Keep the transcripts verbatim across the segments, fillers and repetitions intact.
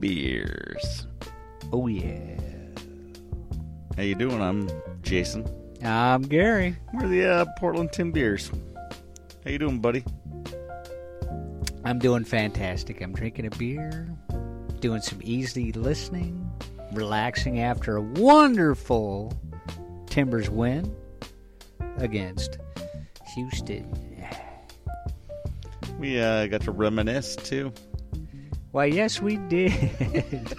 beers. Oh, yeah. How you doing? I'm Jason. I'm Gary. We're the uh, Portland Timbers. How you doing, buddy? I'm doing fantastic. I'm drinking a beer, doing some easy listening, relaxing after a wonderful Timbers win against Houston. We uh, got to reminisce, too. Why, yes, we did.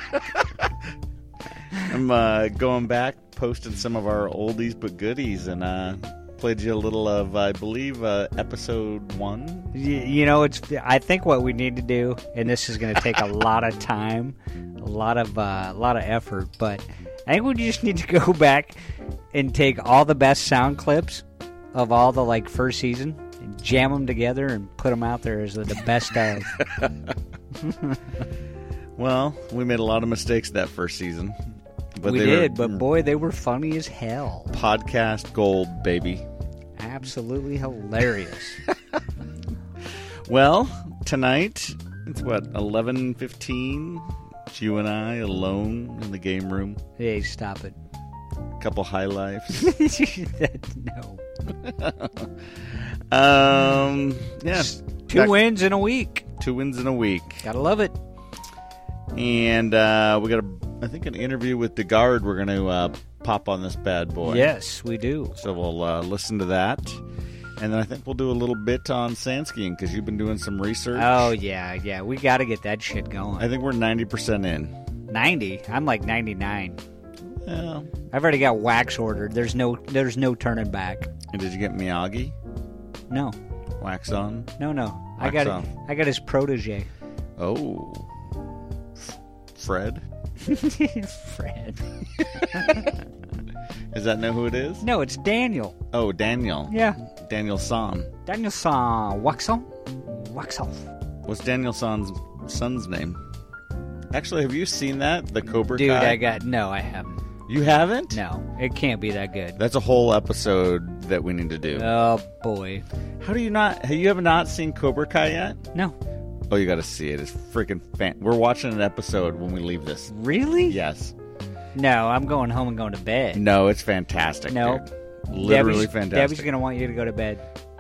I'm uh, going back, posting some of our oldies but goodies, and uh, played you a little of, I believe, uh, episode one. You, you know, it's. I think what we need to do, and this is going to take a lot of time, a lot of uh, a lot of effort, but I think we just need to go back and take all the best sound clips of all the like first season, and jam them together, and put them out there as the best of. Well, we made a lot of mistakes that first season. But we they did, were, but boy, they were funny as hell. Podcast gold, baby. Absolutely hilarious. Well, tonight, it's what, eleven fifteen? It's you and I alone in the game room. Hey, stop it. A couple high lifes. No. um, yeah. Two Back, wins in a week. Two wins in a week. Gotta love it. And uh, we got a, I think, an interview with de Garde. We're going to uh, pop on this bad boy. Yes, we do. So we'll uh, listen to that, and then I think we'll do a little bit on sand skiing because you've been doing some research. Oh yeah, yeah. We got to get that shit going. I think we're ninety percent in. Ninety? I'm like ninety nine. Yeah. I've already got wax ordered. There's no, there's no turning back. And did you get Miyagi? No. Wax on? No, no. Wax I got, on. I got his protege. Oh. Fred? Fred. Does that know who it is? No, it's Daniel. Oh, Daniel. Yeah. Daniel San. Daniel San. Wax on? Wax off. What's Daniel San's son's name? Actually, have you seen that? The Cobra Dude, Kai? Dude, I got... No, I haven't. You haven't? No. It can't be that good. That's a whole episode that we need to do. Oh, boy. How do you not... Have you have not seen Cobra Kai yet? No. Oh, you got to see it. It's freaking fan. We're watching an episode when we leave this. Really? Yes. No, I'm going home and going to bed. No, it's fantastic. No. Nope. Literally Debbie's, fantastic. Debbie's going to want you to go to bed.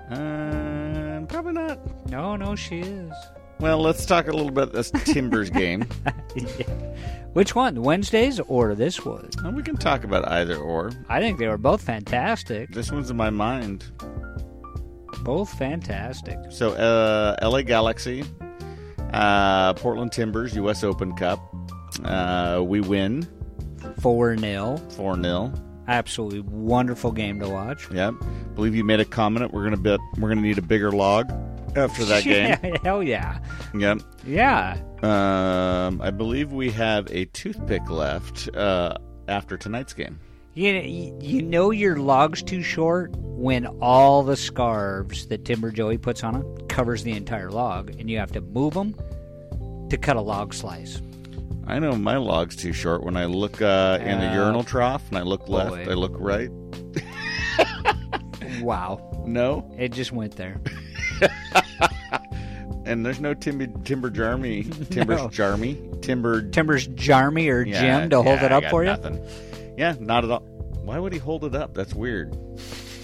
Uh, probably not. No, no, she is. Well, let's talk a little bit about this Timbers game. Yeah. Which one? Wednesday's or this one? And we can talk about either or. I think they were both fantastic. This one's in my mind. Both fantastic. So, uh, L A Galaxy. Uh, Portland Timbers, U S Open Cup. Uh, we win. four nil. four nil. Absolutely wonderful game to watch. Yep. Believe you made a comment. We're going to we're gonna need a bigger log after that game. Yeah, hell yeah. Yep. Yeah. Um, I believe we have a toothpick left uh, after tonight's game. You know, you know your log's too short when all the scarves that Timber Joey puts on it covers the entire log, and you have to move them to cut a log slice. I know my log's too short when I look uh, in uh, the urinal trough, and I look left, boy. I look right. Wow. No? It just went there. And there's no Timber Timber Jarmy. Timber's no. Jarmy? Timber... Timber's Jarmy or yeah, Jim to yeah, hold it up for nothing. You? Yeah, not at all. Why would he hold it up? That's weird.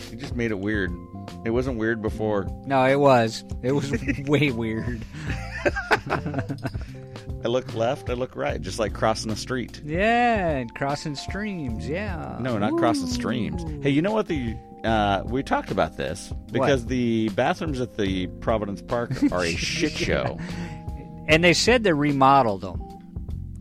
He just made it weird. It wasn't weird before. No, it was. It was way weird. I look left, I look right, just like crossing the street. Yeah, and crossing streams, yeah. No, not Ooh. Crossing streams. Hey, you know what? The uh, we talked about this because what? The bathrooms at the Providence Park are a shit show. Yeah. And they said they remodeled them.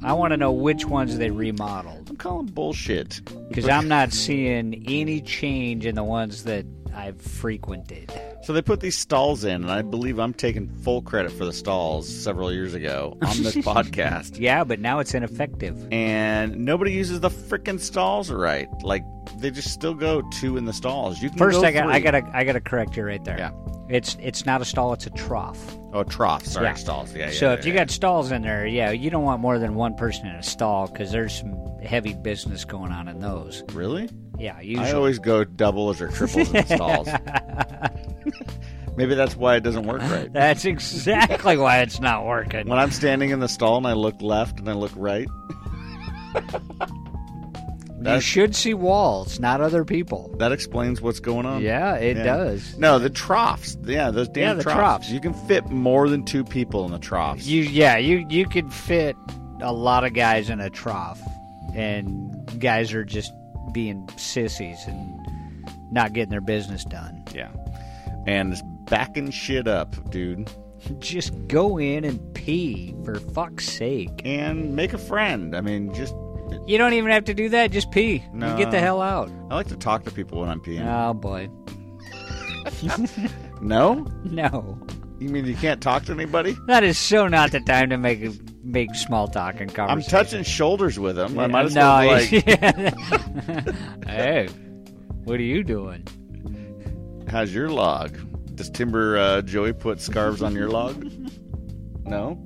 I want to know which ones they remodeled. I'm calling bullshit. Because I'm not seeing any change in the ones that I've frequented. So they put these stalls in, and I believe I'm taking full credit for the stalls several years ago on this podcast. Yeah, but now it's ineffective. And nobody uses the freaking stalls right. Like, they just still go two in the stalls. You can First, go I got, I got to I got to correct you right there. Yeah. It's it's not a stall, it's a trough. Oh, troughs. Sorry, yeah. Stalls. Yeah, yeah. So yeah, if yeah, you yeah. got stalls in there, yeah, you don't want more than one person in a stall because there's some heavy business going on in those. Really? Yeah, usually. I always go doubles or triples in the stalls. Maybe that's why it doesn't work right. That's exactly why it's not working. When I'm standing in the stall and I look left and I look right. You should see walls, not other people. That explains what's going on. Yeah, it yeah. does. No, the troughs. Yeah, those damn yeah, the troughs. troughs. You can fit more than two people in the troughs. You Yeah, you, you could fit a lot of guys in a trough. And guys are just being sissies and not getting their business done. Yeah. And it's backing shit up, dude. Just go in and pee, for fuck's sake. And make a friend. I mean, just... You don't even have to do that. Just pee. No. You get the hell out. I like to talk to people when I'm peeing. Oh, boy. No? No. You mean you can't talk to anybody? That is so not the time to make make small talk and conversation. I'm touching shoulders with them. Yeah, I might as no, well like... Hey, what are you doing? How's your log? Does Timber uh, Joey put scarves on your log? No?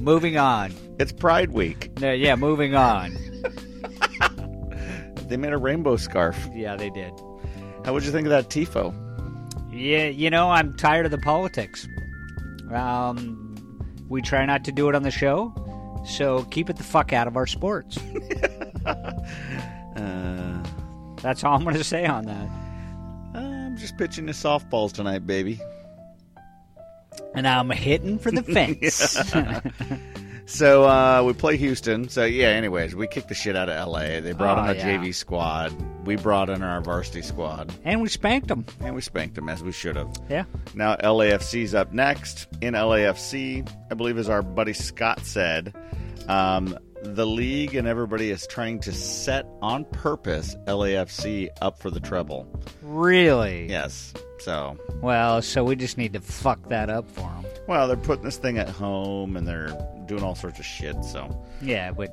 Moving on. It's Pride Week. No, yeah, moving on. They made a rainbow scarf. Yeah, they did. How would you think of that Tifo? Yeah, you know, I'm tired of the politics. Um, we try not to do it on the show, so keep it the fuck out of our sports. uh, That's all I'm going to say on that. I'm just pitching the softballs tonight, baby. And I'm hitting for the fence. Yeah. So uh, we play Houston. So, yeah, anyways, we kicked the shit out of L A. They brought oh, in our yeah. J V squad. We brought in our varsity squad. And we spanked them. And we spanked them, as we should have. Yeah. Now L A F C's up next. In L A F C, I believe as our buddy Scott said, um, the league and everybody is trying to set on purpose L A F C up for the treble. Really? Yes. So Well, so we just need to fuck that up for them. Well, they're putting this thing at home, and they're doing all sorts of shit, so... Yeah, but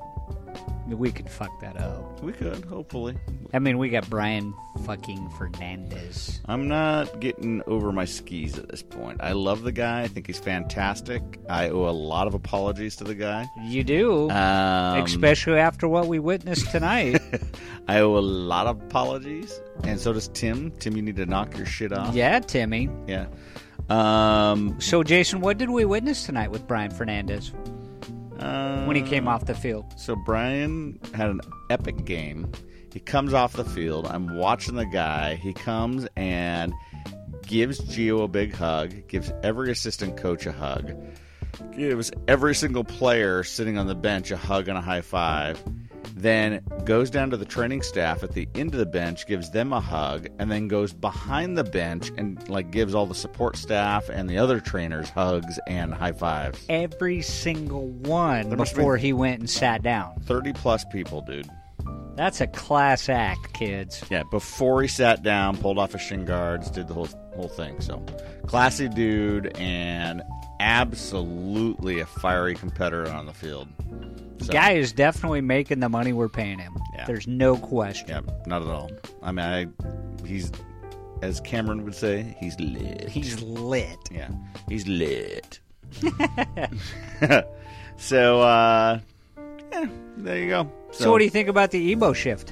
we could fuck that up. We could, hopefully. I mean, we got Brian fucking Fernandez. I'm not getting over my skis at this point. I love the guy. I think he's fantastic. I owe a lot of apologies to the guy. You do. Um, especially after what we witnessed tonight. I owe a lot of apologies. And so does Tim. Tim, you need to knock your shit off. Yeah, Timmy. Yeah. Um, so, Jason, what did we witness tonight with Brian Fernandez? Uh, when he came off the field. So Brian had an epic game. He comes off the field. I'm watching the guy. He comes and gives Gio a big hug, gives every assistant coach a hug, gives every single player sitting on the bench a hug and a high five, then goes down to the training staff at the end of the bench, gives them a hug, and then goes behind the bench and like gives all the support staff and the other trainers hugs and high fives. Every single one before he went and sat down. thirty plus people, dude. That's a class act, kids. Yeah, before he sat down, pulled off his shin guards, did the whole whole thing. So, classy dude and absolutely a fiery competitor on the field. So. Guy is definitely making the money we're paying him. Yeah. There's no question. Yeah, not at all. I mean, I, he's, as Cameron would say, he's lit. He's lit. Yeah, he's lit. So, uh, yeah, there you go. So, so what do you think about the Ebo shift?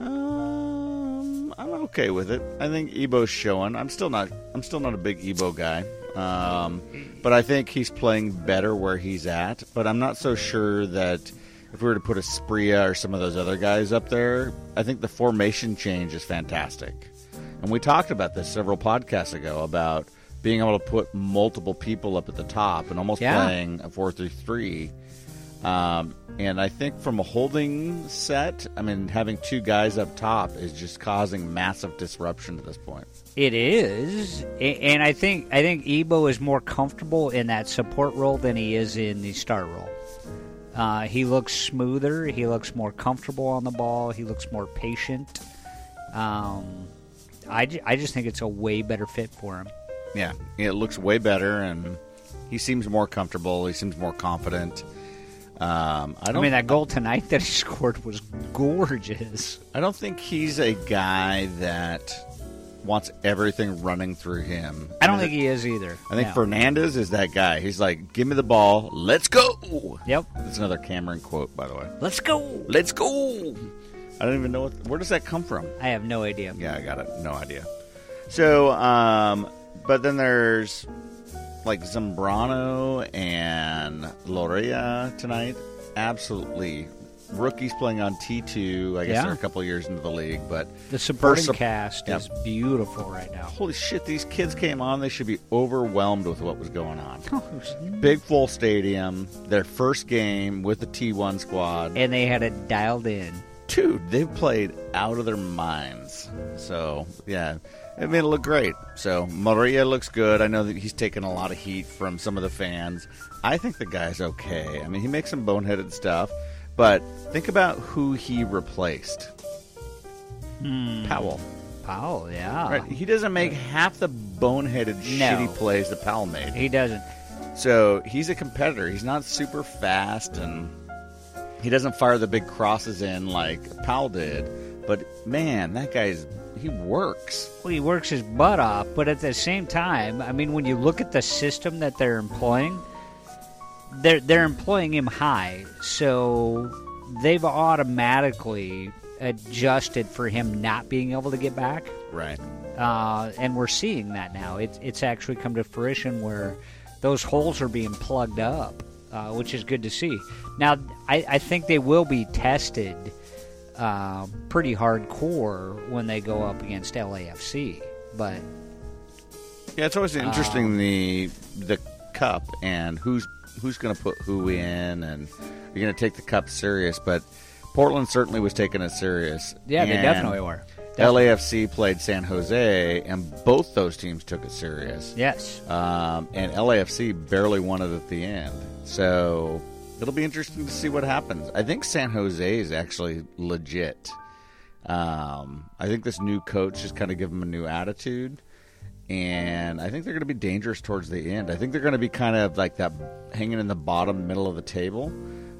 Um, I'm okay with it. I think Ebo's showing. I'm still not. I'm still not a big Ebo guy. Um, but I think he's playing better where he's at. But I'm not so sure that if we were to put Aspria or some of those other guys up there, I think the formation change is fantastic. And we talked about this several podcasts ago about being able to put multiple people up at the top and almost yeah. playing a four three three. Um, and I think from a holding set, I mean, having two guys up top is just causing massive disruption at this point. It is, and I think I think Ebo is more comfortable in that support role than he is in the star role. Uh, he looks smoother. He looks more comfortable on the ball. He looks more patient. Um, I, I just think it's a way better fit for him. Yeah, it looks way better, and he seems more comfortable. He seems more confident. Um, I, don't, I mean, that goal tonight that he scored was gorgeous. I don't think he's a guy that wants everything running through him. I don't and think it, he is either. I think no. Fernandez is that guy. He's like, give me the ball. Let's go. Yep. That's another Cameron quote, by the way. Let's go. Let's go. I don't even know. What, where does that come from? I have no idea. Yeah, I got it. No idea. So, um, but then there's like Zambrano and Lorea tonight. Absolutely. Rookies playing on T two. I guess yeah. they're a couple years into the league, but the supporting sup- cast yeah. is beautiful right now. Holy shit, these kids came on. They should be overwhelmed with what was going on. Big full stadium, their first game with the T one squad. And they had it dialed in. Dude, they played out of their minds. So, yeah, it made it look great. So, Maria looks good. I know that he's taken a lot of heat from some of the fans. I think the guy's okay. I mean, he makes some boneheaded stuff. But think about who he replaced. Hmm. Powell. Powell, yeah. Right. He doesn't make half the boneheaded, no. shitty plays that Powell made. He doesn't. So he's a competitor. He's not super fast, and he doesn't fire the big crosses in like Powell did. But, man, that guy's... He works. Well, he works his butt off. But at the same time, I mean, when you look at the system that they're employing... They're, they're employing him high, so they've automatically adjusted for him not being able to get back. Right. Uh, and we're seeing that now. It's, it's actually come to fruition where those holes are being plugged up, uh, which is good to see. Now, I, I think they will be tested uh, pretty hardcore when they go up against L A F C. But yeah, it's always interesting, um, the the cup and who's... Who's going to put who in, and you're going to take the cup serious. But Portland certainly was taking it serious. Yeah, and they definitely were. Definitely. L A F C played San Jose, and both those teams took it serious. Yes. Um, and L A F C barely won it at the end. So it'll be interesting to see what happens. I think San Jose is actually legit. Um, I think this new coach just kind of give them a new attitude. And I think they're going to be dangerous towards the end. I think they're going to be kind of like that, hanging in the bottom middle of the table.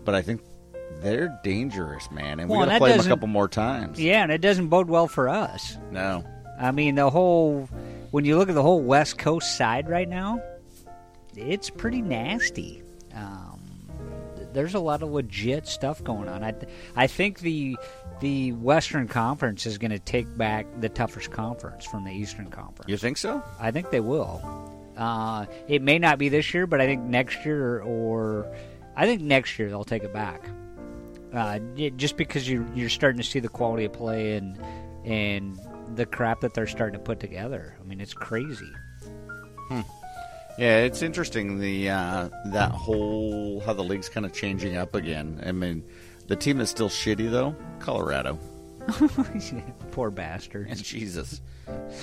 But I think they're dangerous, man. And well, we're going to play them a couple more times. Yeah, and it doesn't bode well for us. No. I mean, the whole, when you look at the whole West Coast side right now, it's pretty nasty. Um, there's a lot of legit stuff going on. I, th- I think the... The Western Conference is going to take back the toughest conference from the Eastern Conference. You think so? I think they will. Uh, it may not be this year, but I think next year, or I think next year they'll take it back. Uh, it, just because you, you're starting to see the quality of play and and the crap that they're starting to put together. I mean, it's crazy. Hmm. Yeah, it's interesting the uh, that whole how the league's kind of changing up again. I mean. The team is still shitty, though. Colorado. Poor bastards. And Jesus.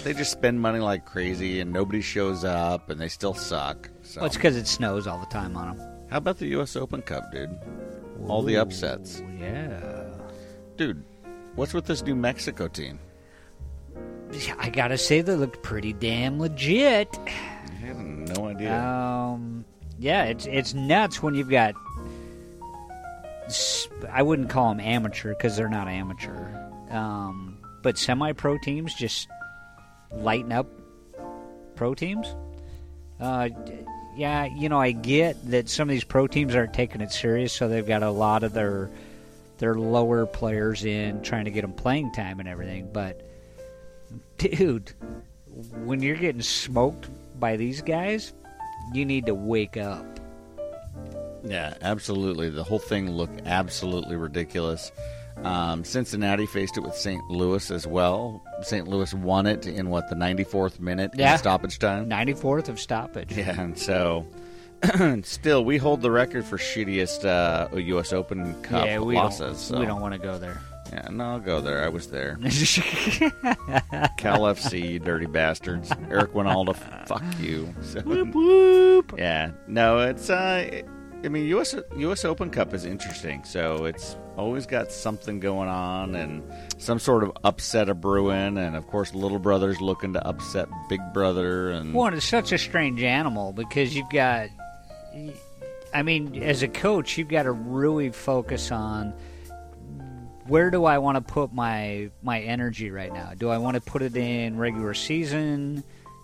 They just spend money like crazy, and nobody shows up, and they still suck. So. Well, it's because it snows all the time on them. How about the U S Open Cup, dude? Ooh, all the upsets. Yeah. Dude, what's with this New Mexico team? I gotta say, they look pretty damn legit. I have no idea. Um, yeah, it's it's nuts when you've got... I wouldn't call them amateur because they're not amateur. Um, but semi-pro teams just lighten up pro teams. Uh, yeah, you know, I get that some of these pro teams aren't taking it serious, so they've got a lot of their their lower players in trying to get them playing time and everything. But, dude, when you're getting smoked by these guys, you need to wake up. Yeah, absolutely. The whole thing looked absolutely ridiculous. Um, Cincinnati faced it with Saint Louis as well. Saint Louis won it in, what, the ninety-fourth minute yeah. in stoppage time? ninety-fourth of stoppage. Yeah, and so still, we hold the record for shittiest uh, U S Open Cup yeah, we losses. Don't, so. We don't want to go there. Yeah, no, I'll go there. I was there. Cal F C, you dirty bastards. Eric Winalda, fuck you. So, whoop, whoop. Yeah, no, it's... Uh, it, I mean, U S U S Open Cup is interesting, so it's always got something going on and some sort of upset a brewing, and of course, little brother's looking to upset big brother. And well, and it's such a strange animal because you've got, I mean, as a coach, you've got to really focus on where do I want to put my my energy right now? Do I want to put it in regular season,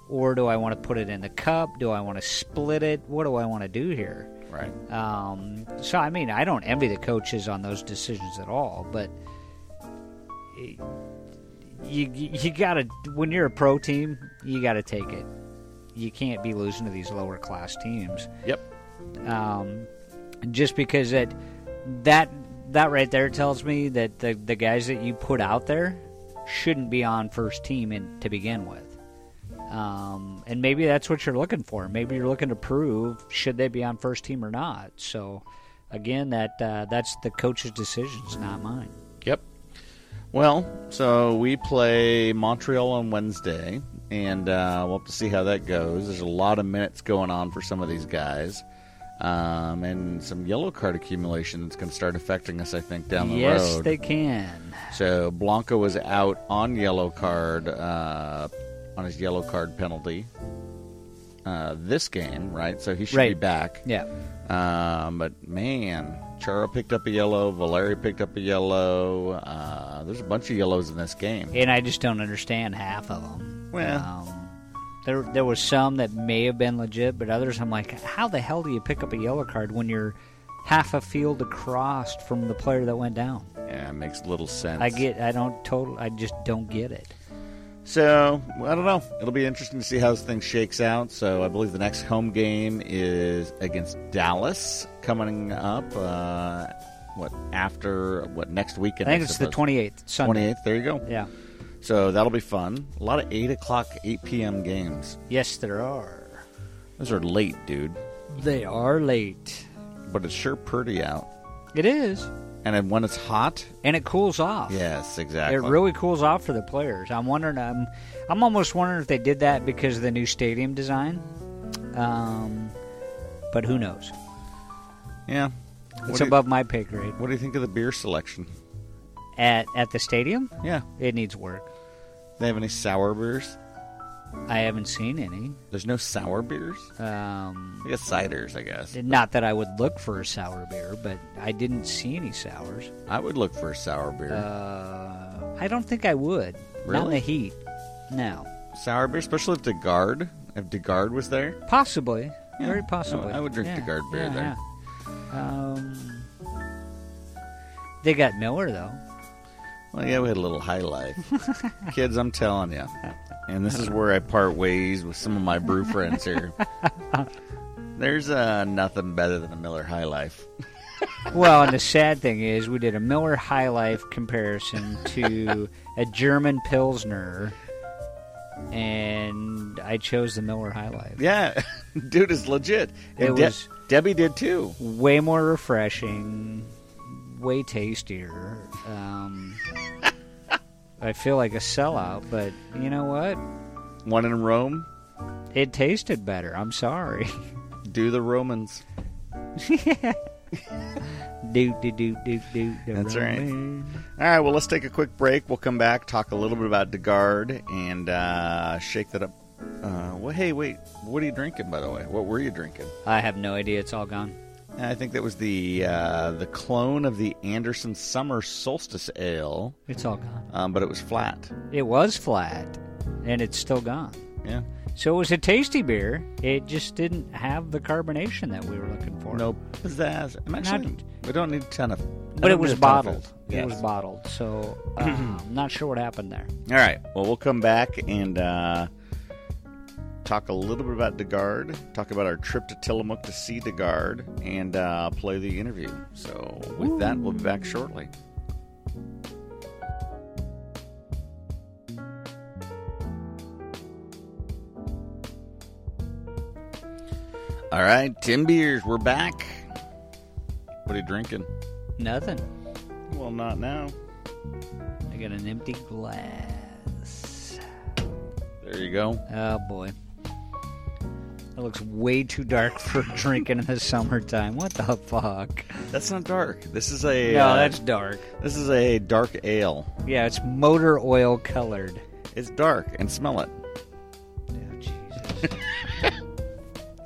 or do I want to put it in the cup? Do I want to split it? What do I want to do here? Right. Um, so, I mean, I don't envy the coaches on those decisions at all, but you you gotta, when you're a pro team, you gotta take it. You can't be losing to these lower class teams. Yep. Um, just because it that that right there tells me that the the guys that you put out there shouldn't be on first team in, to begin with. Um, and maybe that's what you're looking for. Maybe you're looking to prove should they be on first team or not. So, again, that uh, that's the coach's decisions, not mine. Yep. Well, so we play Montreal on Wednesday, and uh, we'll have to see how that goes. There's a lot of minutes going on for some of these guys, um, and some yellow card accumulation that's going to start affecting us, I think, down the yes, road. Yes, they can. So Blanco was out on yellow card, uh, on his yellow card penalty uh, this game, right? So he should right. be back. Yeah. Um, but, man, Charo picked up a yellow. Valeri picked up a yellow. Uh, there's a bunch of yellows in this game. And I just don't understand half of them. Well. Um, there there was some that may have been legit, but others I'm like, how the hell do you pick up a yellow card when you're half a field across from the player that went down? Yeah, it makes little sense. I get. I don't total. I just don't get it. So, I don't know. It'll be interesting to see how this thing shakes out. So, I believe the next home game is against Dallas coming up, uh, what, after, what, next weekend? I think it's the twenty-eighth, Sunday. twenty-eighth, there you go. Yeah. So, that'll be fun. A lot of eight o'clock, eight p.m. games. Yes, there are. Those are late, dude. They are late. But it's sure pretty out. It is. And when it's hot, and it cools off. Yes, exactly. It really cools off for the players. I'm wondering. I'm, I'm almost wondering if they did that because of the new stadium design. Um, but who knows? Yeah, it's above my pay grade. What do you think of the beer selection at at the stadium? Yeah, it needs work. They have any sour beers? I haven't seen any. There's no sour beers? Um, I guess ciders, I guess. Not that I would look for a sour beer, but I didn't see any sours. I would look for a sour beer. Uh, I don't think I would. Really? Not in the heat. No. Sour beer, especially if de Garde, if de Garde was there? Possibly. Yeah. Very possibly. I would drink yeah. de Garde beer yeah, there. Yeah. Um, they got Miller, though. Well, yeah, we had a little high life. Kids, I'm telling you. And this is where I part ways with some of my brew friends here. There's uh, nothing better than a Miller High Life. Well, and the sad thing is we did a Miller High Life comparison to a German Pilsner, and I chose the Miller High Life. Yeah, dude, it's legit. It and was De- Debbie did too. Way more refreshing, way tastier. Um... I feel like a sellout, but you know what? One in Rome? It tasted better. I'm sorry. Do the Romans. do, do, do, do, do. The That's Romans. Right. All right, well, let's take a quick break. We'll come back, talk a little bit about de Garde, and uh, shake that up. Uh, well, hey, wait. What are you drinking, by the way? What were you drinking? I have no idea. It's all gone. I think that was the uh, the clone of the Anderson Summer Solstice Ale. It's all gone. Um, but it was flat. It was flat, and it's still gone. Yeah. So it was a tasty beer. It just didn't have the carbonation that we were looking for. Nope. I'm actually, not, we don't need a ton of. But it was bottled. Yes. It was bottled. So uh, I'm not sure what happened there. All right. Well, we'll come back and uh, talk a little bit about de Garde, talk about our trip to Tillamook to see de Garde, and uh, play the interview. So with Ooh. that, we'll be back shortly. All right, Tim Beers, we're back. What are you drinking? Nothing. Well, not now. I got an empty glass. There you go. Oh, boy. It looks way too dark for drinking in the summertime. What the fuck? That's not dark. This is a... No, uh, that's dark. This is a dark ale. Yeah, it's motor oil colored. It's dark, and smell it. Oh, Jesus.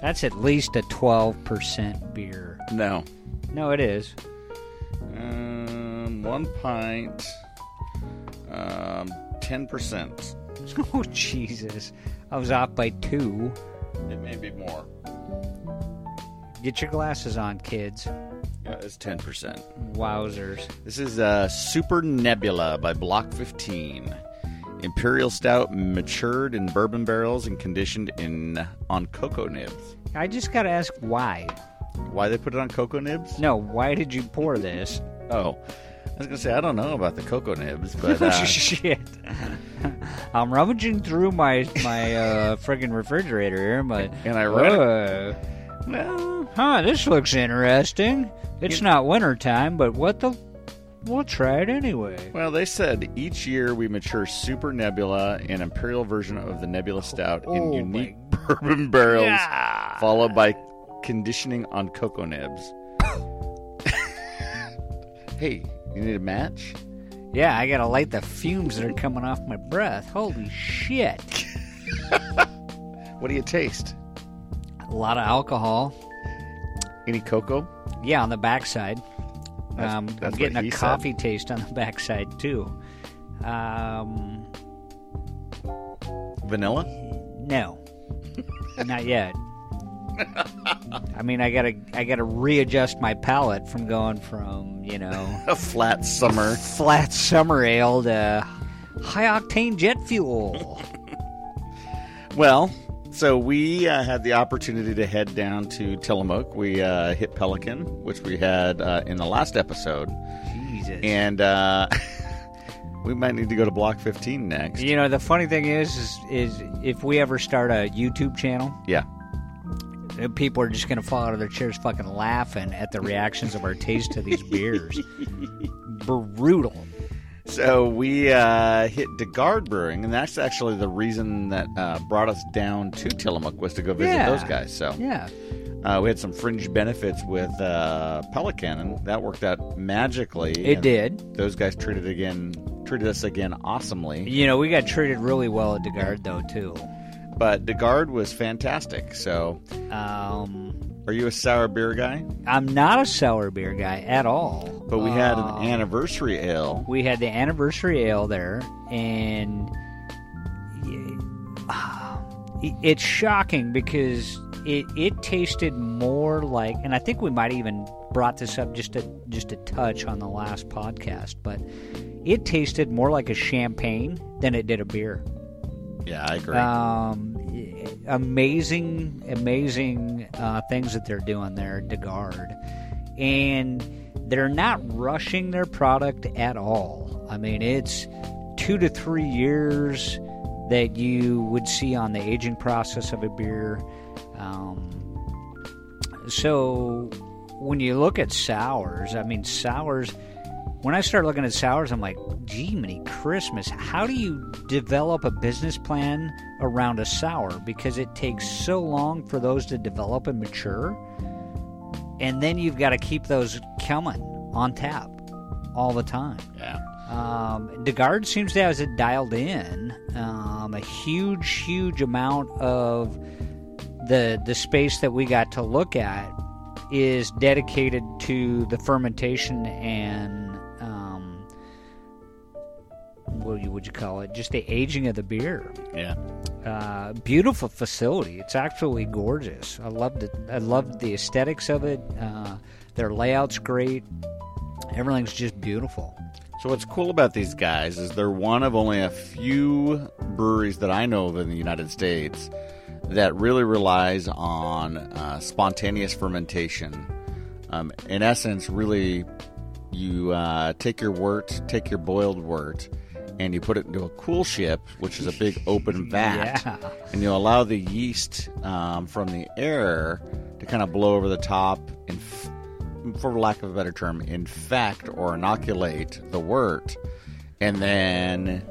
That's at least a twelve percent beer. No. No, it is. Um, one pint, um, ten percent. Oh, Jesus. I was off by two. It may be more. Get your glasses on, kids. Yeah, it's ten percent. Wowzers. This is uh, Super Nebula by Block fifteen. Imperial Stout, matured in bourbon barrels and conditioned in on cocoa nibs. I just got to ask why. Why they put it on cocoa nibs? No, why did you pour this? Oh, I was going to say, I don't know about the cocoa nibs, but... Uh... Shit. I'm rummaging through my my uh, friggin' refrigerator here, but... And I read uh, it. Well, huh, this looks interesting. It's you... not wintertime, but what the... We'll try it anyway. Well, they said each year we mature Super Nebula, an imperial version of the Nebula Stout, oh, in unique my... bourbon barrels, yeah. followed by conditioning on cocoa nibs. Hey, you need a match? Yeah, I gotta light the fumes that are coming off my breath. Holy shit. What do you taste? A lot of alcohol. Any cocoa? Yeah, on the backside. That's, um, that's I'm getting a coffee said. taste on the backside, too. Um, Vanilla? No. Not yet. I mean, I gotta, I gotta readjust my palate from going from, you know... a flat summer. Flat summer ale to high-octane jet fuel. Well, so we uh, had the opportunity to head down to Tillamook. We uh, hit Pelican, which we had uh, in the last episode. Jesus. And uh, we might need to go to Block fifteen next. You know, the funny thing is, is, is if we ever start a YouTube channel... Yeah. People are just going to fall out of their chairs fucking laughing at the reactions of our taste to these beers. Brutal. So we uh, hit de Garde Brewing, and that's actually the reason that uh, brought us down to Tillamook was to go visit yeah. those guys. So yeah, uh, we had some fringe benefits with uh, Pelican, and that worked out magically. It did. Those guys treated again, treated us again awesomely. You know, we got treated really well at de Garde though too. But de Garde was fantastic, so... Um, are you a sour beer guy? I'm not a sour beer guy at all. But we uh, had an anniversary ale. We had the anniversary ale there, and... Uh, it's shocking because it, it tasted more like... And I think we might even brought this up just a, just a touch on the last podcast, but it tasted more like a champagne than it did a beer. Yeah, I agree. Um, amazing, amazing uh, things that they're doing there, de Garde. And they're not rushing their product at all. I mean, it's two to three years that you would see on the aging process of a beer. Um, so when you look at sours, I mean, sours... When I start looking at sours, I'm like, gee, many Christmas. How do you develop a business plan around a sour? Because it takes so long for those to develop and mature. And then you've got to keep those coming on tap all the time. Yeah. Um, de Garde seems to have it dialed in. Um, a huge, huge amount of the the space that we got to look at is dedicated to the fermentation and... What would you call it? Just the aging of the beer. Yeah. Uh, beautiful facility. It's absolutely gorgeous. I loved it. I loved the aesthetics of it. Uh, their layout's great. Everything's just beautiful. So what's cool about these guys is they're one of only a few breweries that I know of in the United States that really relies on uh, spontaneous fermentation. Um, in essence, really, you uh, take your wort, take your boiled wort, and you put it into a cool ship, which is a big open vat, yeah. and you allow the yeast um, from the air to kind of blow over the top and, f- for lack of a better term, infect or inoculate the wort, and then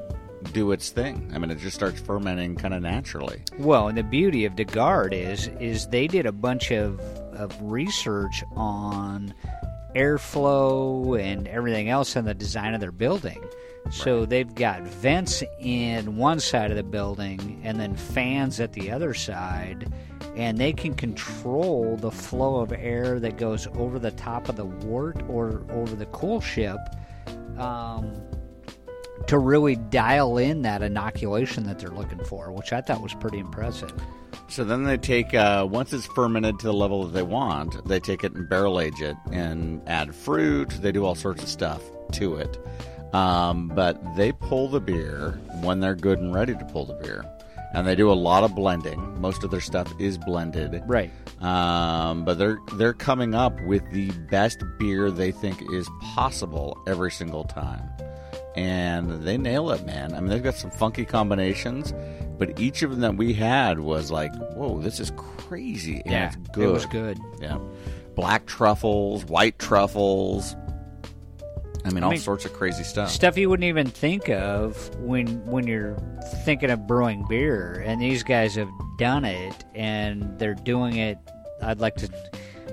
do its thing. I mean, it just starts fermenting kind of naturally. Well, and the beauty of de Garde is is they did a bunch of of research on airflow and everything else in the design of their building. So right. They've got vents in one side of the building and then fans at the other side, and they can control the flow of air that goes over the top of the wort or over the cool ship um, to really dial in that inoculation that they're looking for, which I thought was pretty impressive. So then they take, uh, once it's fermented to the level that they want, they take it and barrel age it and add fruit. They do all sorts of stuff to it. Um, but they pull the beer when they're good and ready to pull the beer. And they do a lot of blending. Most of their stuff is blended. Right. Um, but they're they're coming up with the best beer they think is possible every single time. And they nail it, man. I mean, they've got some funky combinations, but each of them that we had was like, whoa, this is crazy. And yeah, it's good. It was good. Yeah. Black truffles, white truffles. I mean, all I mean, sorts of crazy stuff. Stuff you wouldn't even think of when when you're thinking of brewing beer. And these guys have done it, and they're doing it, I'd like to,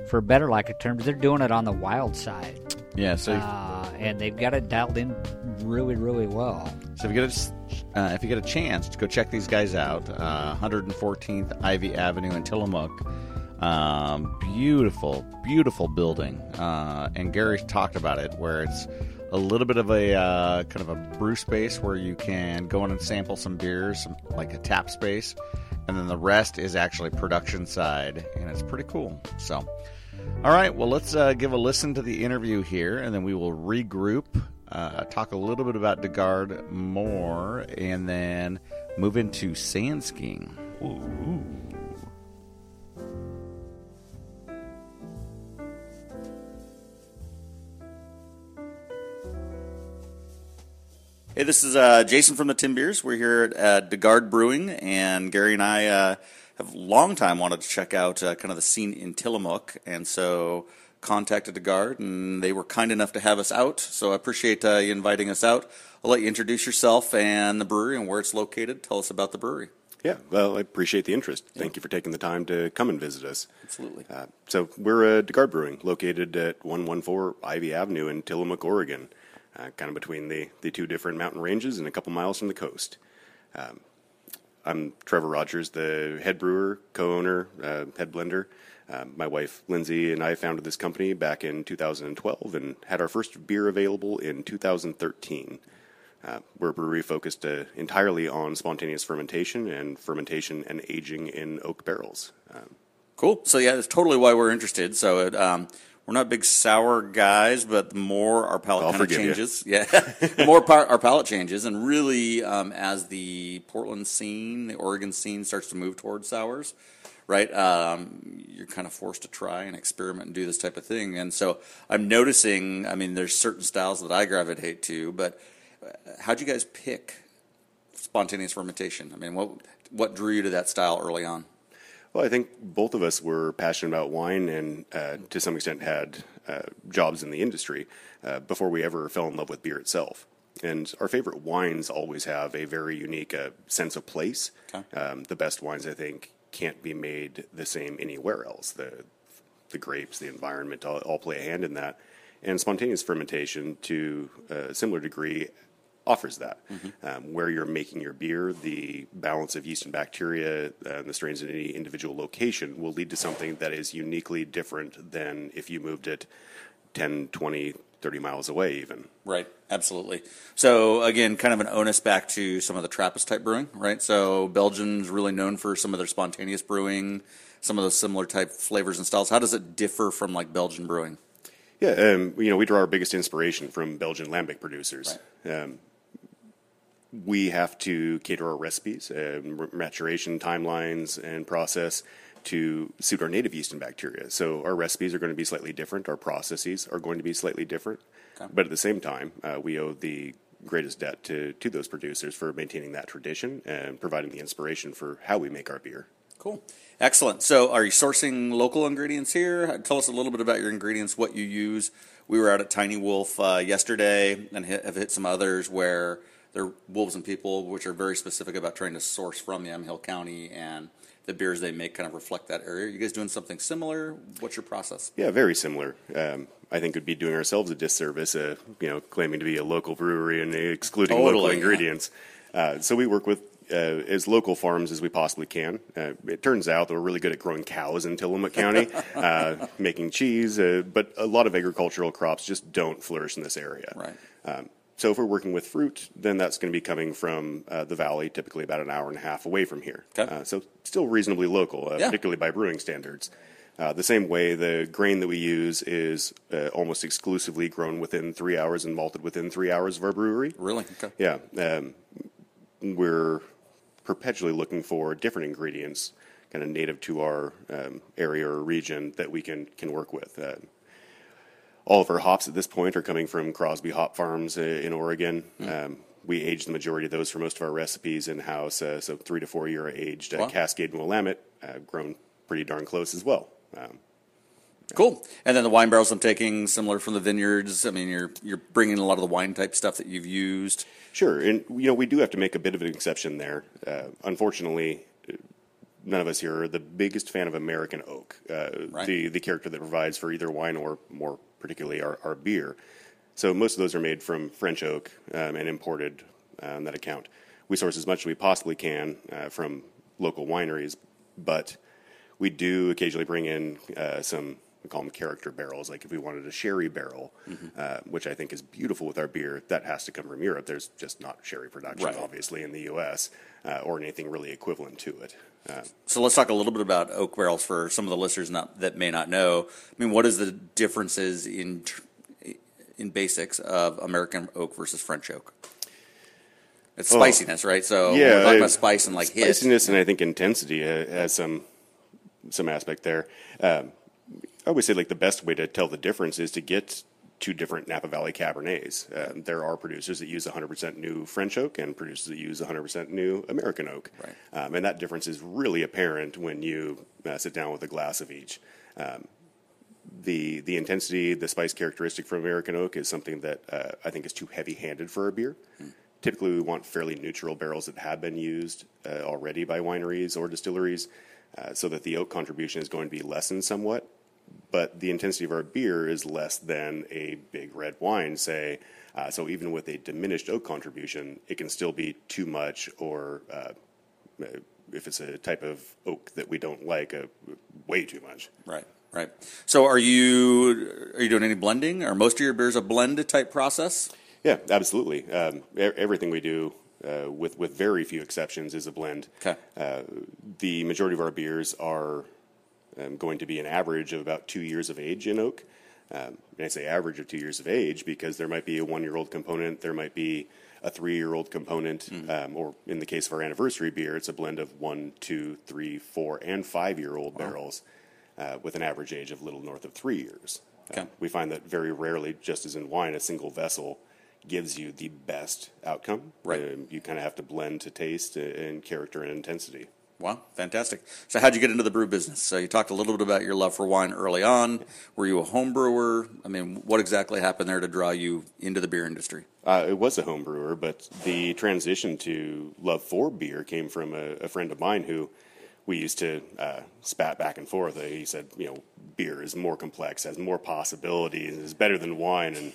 for better lack of terms, they're doing it on the wild side. Yeah, so... Uh, and they've got it dialed in really, really well. So if you get a, uh, if you get a chance to go check these guys out, uh, one hundred fourteenth Ivy Avenue in Tillamook. Um, beautiful, beautiful building. Uh, and Gary talked about it, where it's a little bit of a uh, kind of a brew space where you can go in and sample some beers, some, like a tap space. And then the rest is actually production side, and it's pretty cool. So, all right, well, let's uh, give a listen to the interview here, and then we will regroup, uh, talk a little bit about de Garde more, and then move into sand skiing. Ooh. Hey, this is uh, Jason from the Timbers. We're here at uh, de Garde Brewing, and Gary and I uh, have long time wanted to check out uh, kind of the scene in Tillamook, and so contacted de Garde, and they were kind enough to have us out, so I appreciate uh, you inviting us out. I'll let you introduce yourself and the brewery and where it's located. Tell us about the brewery. Yeah, well, I appreciate the interest. Thank yeah. you for taking the time to come and visit us. Absolutely. Uh, so we're uh, de Garde Brewing, located at one fourteen Ivy Avenue in Tillamook, Oregon. Uh, kind of between the, the two different mountain ranges and a couple miles from the coast. Um, I'm Trevor Rogers, the head brewer, co-owner, uh, head blender. Uh, my wife, Lindsay, and I founded this company back in two thousand twelve and had our first beer available in two thousand thirteen. Uh, we're a brewery focused uh, entirely on spontaneous fermentation and fermentation and aging in oak barrels. Um, cool. So, yeah, that's totally why we're interested. So, it, um We're not big sour guys, but the more our palate kind of changes, you. yeah, the more par- our palate changes, and really, um, as the Portland scene, the Oregon scene starts to move towards sours, right? Um, you're kind of forced to try and experiment and do this type of thing, and so I'm noticing. I mean, there's certain styles that I gravitate to, but how'd you guys pick spontaneous fermentation? I mean, what what drew you to that style early on? Well, I think both of us were passionate about wine and uh, to some extent had uh, jobs in the industry uh, before we ever fell in love with beer itself. And our favorite wines always have a very unique uh, sense of place. Okay. Um, the best wines, I think, can't be made the same anywhere else. The the grapes, the environment, all, all play a hand in that. And spontaneous fermentation, to a similar degree, offers that. Mm-hmm. Um, where you're making your beer, the balance of yeast and bacteria uh, and the strains in any individual location will lead to something that is uniquely different than if you moved it ten, twenty, thirty miles away even. Right, absolutely. So again, kind of an onus back to some of the Trappist type brewing, right? So Belgians really known for some of their spontaneous brewing, some of those similar type flavors and styles. How does it differ from like Belgian brewing? Yeah, um, you know, we draw our biggest inspiration from Belgian lambic producers. Right. Um, We have to cater our recipes, uh, maturation timelines, and process to suit our native yeast and bacteria. So our recipes are going to be slightly different. Our processes are going to be slightly different. Okay. But at the same time, uh, we owe the greatest debt to, to those producers for maintaining that tradition and providing the inspiration for how we make our beer. Cool. Excellent. So are you sourcing local ingredients here? Tell us a little bit about your ingredients, what you use. We were out at Tiny Wolf uh, yesterday and hit, have hit some others where... They're Wolves and People, which are very specific about trying to source from Yamhill County, and the beers they make kind of reflect that area. Are you guys doing something similar? What's your process? Yeah, very similar. Um, I think we'd be doing ourselves a disservice, uh, you know, claiming to be a local brewery and excluding totally, local ingredients. Yeah. Uh, so we work with uh, as local farms as we possibly can. Uh, it turns out that we're really good at growing cows in Tillamook County, uh, making cheese, uh, but a lot of agricultural crops just don't flourish in this area. Right. Um, So if we're working with fruit, then that's going to be coming from uh, the valley, typically about an hour and a half away from here. Okay. Uh, so still reasonably local, uh, yeah. particularly by brewing standards. Uh, the same way, the grain that we use is uh, almost exclusively grown within three hours and malted within three hours of our brewery. Really? Okay. Yeah. Um, we're perpetually looking for different ingredients kind of native to our um, area or region that we can, can work with. Uh, all of our hops at this point are coming from Crosby Hop Farms uh, in Oregon. Mm. Um, we age the majority of those for most of our recipes in-house, uh, so three to four year aged. Uh, wow. Cascade and Willamette uh, grown pretty darn close as well. Um, cool. And then the wine barrels I'm taking, similar from the vineyards. I mean, you're you're bringing a lot of the wine type stuff that you've used. Sure. And, you know, we do have to make a bit of an exception there. Uh, unfortunately, none of us here are the biggest fan of American oak, uh, right. the, the character that provides for either wine or, more particularly, our, our beer. So most of those are made from French oak um, and imported uh, on that account. We source as much as we possibly can uh, from local wineries, but we do occasionally bring in uh, some, we call them character barrels, like if we wanted a sherry barrel, mm-hmm. uh, which I think is beautiful with our beer, that has to come from Europe. There's just not sherry production, right. obviously, in the U S uh, or anything really equivalent to it. Uh, so let's talk a little bit about oak barrels for some of the listeners not, that may not know. I mean, what is the differences in in basics of American oak versus French oak? It's spiciness, oh, right? So yeah, we're talking about spice and like spiciness hit. Spiciness and I think intensity has some... some aspect there. Um, I always say like the best way to tell the difference is to get two different Napa Valley Cabernets. Um, there are producers that use one hundred percent new French oak and producers that use one hundred percent new American oak. Right. Um, and that difference is really apparent when you uh, sit down with a glass of each. Um, the the intensity, the spice characteristic from American oak is something that uh, I think is too heavy-handed for a beer. Mm. Typically we want fairly neutral barrels that have been used uh, already by wineries or distilleries. Uh, so that the oak contribution is going to be lessened somewhat, but the intensity of our beer is less than a big red wine, say. Uh, so even with a diminished oak contribution, it can still be too much, or uh, if it's a type of oak that we don't like, uh, way too much. Right, right. So are you are you doing any blending? Are most of your beers a blend type process? Yeah, absolutely. Um, everything we do. Uh, with, with very few exceptions, is a blend. Okay. Uh, the majority of our beers are um, going to be an average of about two years of age in oak. Um, and I say average of two years of age because there might be a one-year-old component, there might be a three-year-old component, mm. um, or in the case of our anniversary beer, it's a blend of one, two, three, four, and five-year-old wow. barrels uh, with an average age of little north of three years. Okay. Uh, we find that very rarely, just as in wine, a single vessel gives you the best outcome. Right. Uh, you kind of have to blend to taste and character and intensity. Wow, fantastic. So how'd you get into the brew business? So you talked a little bit about your love for wine early on. Were you a home brewer? I mean, what exactly happened there to draw you into the beer industry? Uh, it was a home brewer, but the transition to love for beer came from a, a friend of mine who we used to uh, spat back and forth. He said, you know, beer is more complex, has more possibilities, is better than wine, and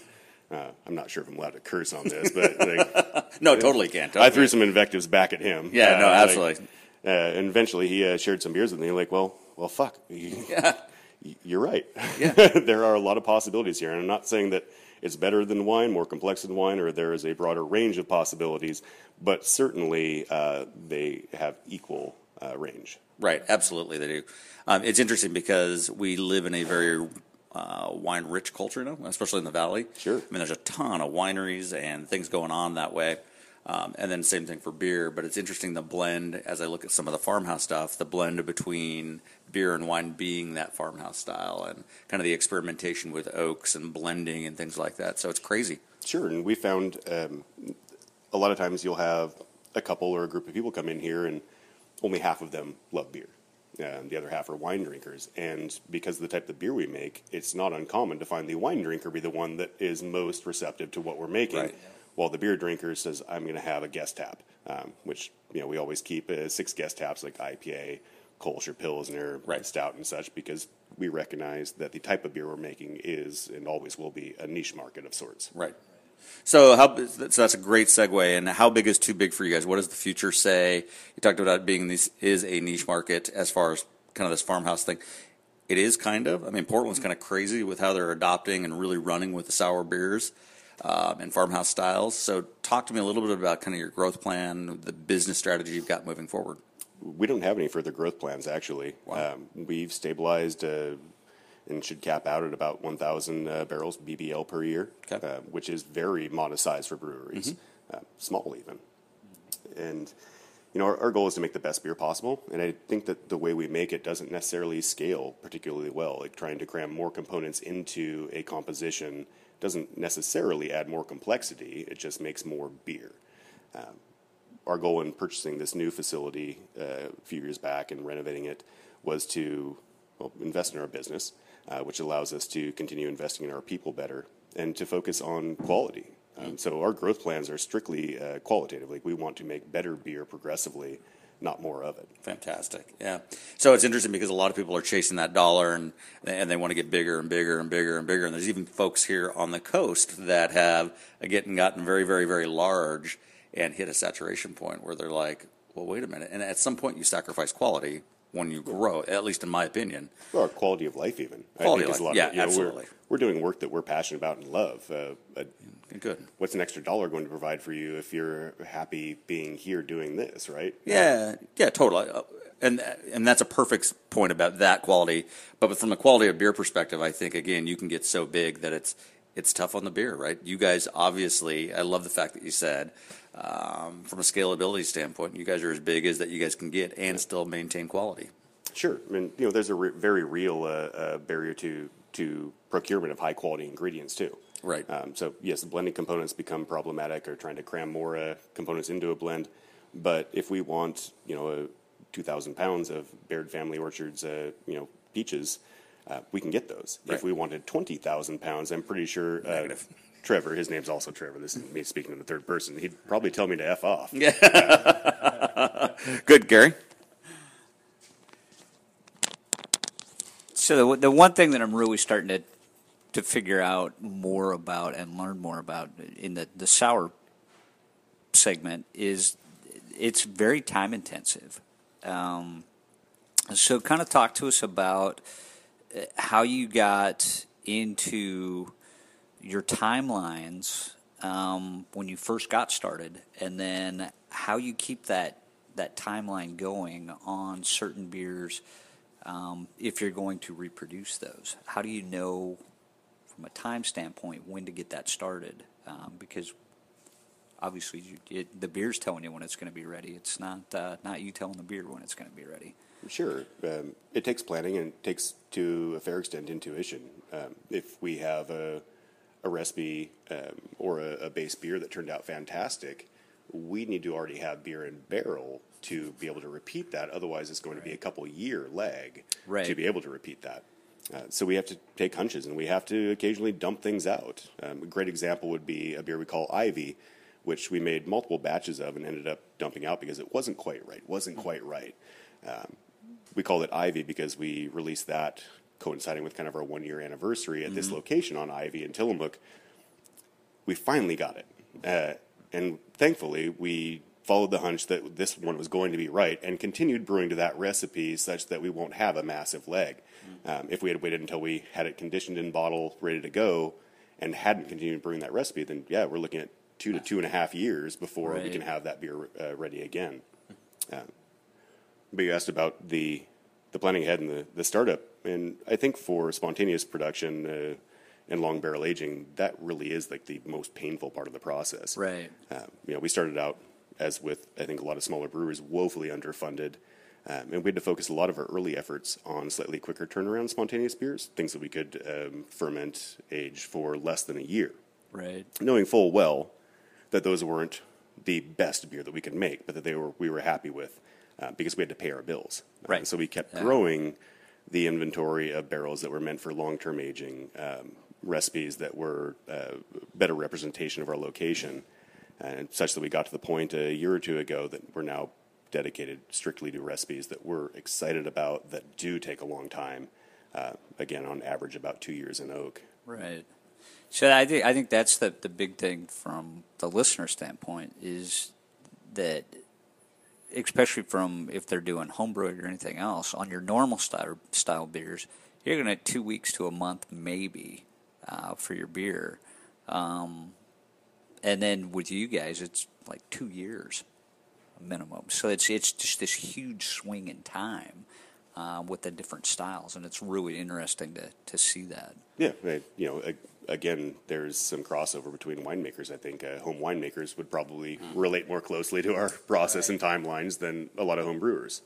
Uh, I'm not sure if I'm allowed to curse on this, but like, no, totally can't. Totally. I threw some invectives back at him. Yeah, uh, no, absolutely. Like, uh, and eventually, he uh, shared some beers with me. Like, well, well, fuck, you, yeah. you're right. Yeah. There are a lot of possibilities here, and I'm not saying that it's better than wine, more complex than wine, or there is a broader range of possibilities, but certainly uh, they have equal uh, range. Right, absolutely, they do. Um, it's interesting because we live in a very Uh, wine-rich culture now, especially in the Valley. Sure. I mean, there's a ton of wineries and things going on that way. Um, and then same thing for beer, but it's interesting the blend, as I look at some of the farmhouse stuff, the blend between beer and wine being that farmhouse style and kind of the experimentation with oaks and blending and things like that. So it's crazy. Sure, and we found um, a lot of times you'll have a couple or a group of people come in here and only half of them love beer. Um, the other half are wine drinkers, and because of the type of beer we make, it's not uncommon to find the wine drinker be the one that is most receptive to what we're making, right. while the beer drinker says, I'm going to have a guest tap, um, which, you know, we always keep uh, six guest taps like I P A, Kolsch or Pilsner, right. Stout and such, because we recognize that the type of beer we're making is and always will be a niche market of sorts. Right. So, how, so that's a great segue. And how big is too big for you guys? What does the future say? You talked about it being this is a niche market as far as kind of this farmhouse thing. It is kind of. I mean, Portland's kind of crazy with how they're adopting and really running with the sour beers um, and farmhouse styles. So talk to me a little bit about kind of your growth plan, the business strategy you've got moving forward. we don't have any further growth plans, actually. Wow. Um, we've stabilized uh, and should cap out at about one thousand uh, barrels B B L per year, okay. uh, which is very modest size for breweries, mm-hmm. uh, small even. And, you know, our, our goal is to make the best beer possible, and I think that the way we make it doesn't necessarily scale particularly well. Like, trying to cram more components into a composition doesn't necessarily add more complexity. It just makes more beer. Um, our goal in purchasing this new facility uh, a few years back and renovating it was to well, invest in our business, uh, which allows us to continue investing in our people better and to focus on quality. Um, so our growth plans are strictly uh, qualitative. Like, we want to make better beer progressively, not more of it. Fantastic. Yeah. So it's interesting because a lot of people are chasing that dollar and and they want to get bigger and bigger and bigger and bigger. And there's even folks here on the coast that have again gotten very, very, very large and hit a saturation point where they're like, well, wait a minute. And at some point you sacrifice quality when you grow, at least in my opinion. Well, our quality of life even. Quality I think of life, is a lot yeah, of, you know, absolutely. We're, we're doing work that we're passionate about and love. Uh, uh, Good. What's an extra dollar going to provide for you if you're happy being here doing this, right? Yeah, yeah, totally. And and that's a perfect point about that quality. But from the quality of beer perspective, I think, again, you can get so big that it's it's tough on the beer, right? You guys obviously, I love the fact that you said, Um, from a scalability standpoint, you guys are as big as that you guys can get and still maintain quality. Sure. I mean, you know, there's a re- very real uh, uh, barrier to, to procurement of high-quality ingredients, too. Right. Um, so, yes, the blending components become problematic, or trying to cram more uh, components into a blend. But if we want, you know, uh, two thousand pounds of Baird Family Orchards, uh, you know, peaches, uh, we can get those. Right. If we wanted twenty thousand pounds, I'm pretty sure... Uh, Negative. Trevor, his name's also Trevor. This is me speaking in the third person. He'd probably tell me to F off. Yeah. Good, Gary. So the, the one thing that I'm really starting to to figure out more about and learn more about in the, the sour segment is it's very time intensive. Um, so kind of talk to us about how you got into your timelines um, when you first got started, and then how you keep that that timeline going on certain beers um, if you're going to reproduce those. How do you know from a time standpoint when to get that started? Um, because obviously you, it, the beer's telling you when it's going to be ready. It's not uh, not you telling the beer when it's going to be ready. Sure. Um, it takes planning, and it takes, to a fair extent, intuition. Um, if we have a a recipe um, or a, a base beer that turned out fantastic, we need to already have beer in barrel to be able to repeat that. Otherwise, it's going right. to be a couple year lag right. to be able to repeat that. Uh, so we have to take hunches, and we have to occasionally dump things out. Um, a great example would be a beer we call Ivy, which we made multiple batches of and ended up dumping out because it wasn't quite right. wasn't quite right. Um, we called it Ivy because we released that coinciding with kind of our one-year anniversary at mm-hmm. this location on Ivy in Tillamook. We finally got it. Uh, and thankfully, we followed the hunch that this one was going to be right and continued brewing to that recipe such that we won't have a massive lag. Mm-hmm. Um, if we had waited until we had it conditioned in bottle, ready to go, and hadn't continued brewing that recipe, then, yeah, we're looking at two to two and a half years before right. we can have that beer uh, ready again. Um, but you asked about the the planning ahead and the, the startup. And I think for spontaneous production uh, and long barrel aging, that really is like the most painful part of the process. Right. Um, you know, we started out, as with I think a lot of smaller brewers, woefully underfunded, um, and we had to focus a lot of our early efforts on slightly quicker turnaround spontaneous beers, things that we could um, ferment, age for less than a year. Right. Knowing full well that those weren't the best beer that we could make, but that they were we were happy with uh, because we had to pay our bills. Right. Um, so we kept yeah. growing the inventory of barrels that were meant for long-term aging, um, recipes that were uh, better representation of our location, and such that we got to the point a year or two ago that we're now dedicated strictly to recipes that we're excited about that do take a long time, uh, again, on average about two years in oak. Right. So I think, I think that's the, the big thing from the listener standpoint is that, especially from if they're doing homebrewing or anything else, on your normal style, style beers, you're going to have two weeks to a month maybe uh, for your beer. Um, and then with you guys, it's like two years. I minimum. So it's it's just this huge swing in time uh, with the different styles, and it's really interesting to, to see that. Yeah, I, you know, I, again, there's some crossover between winemakers. I think uh, home winemakers would probably mm-hmm. relate more closely to our process right. and timelines than a lot of home brewers.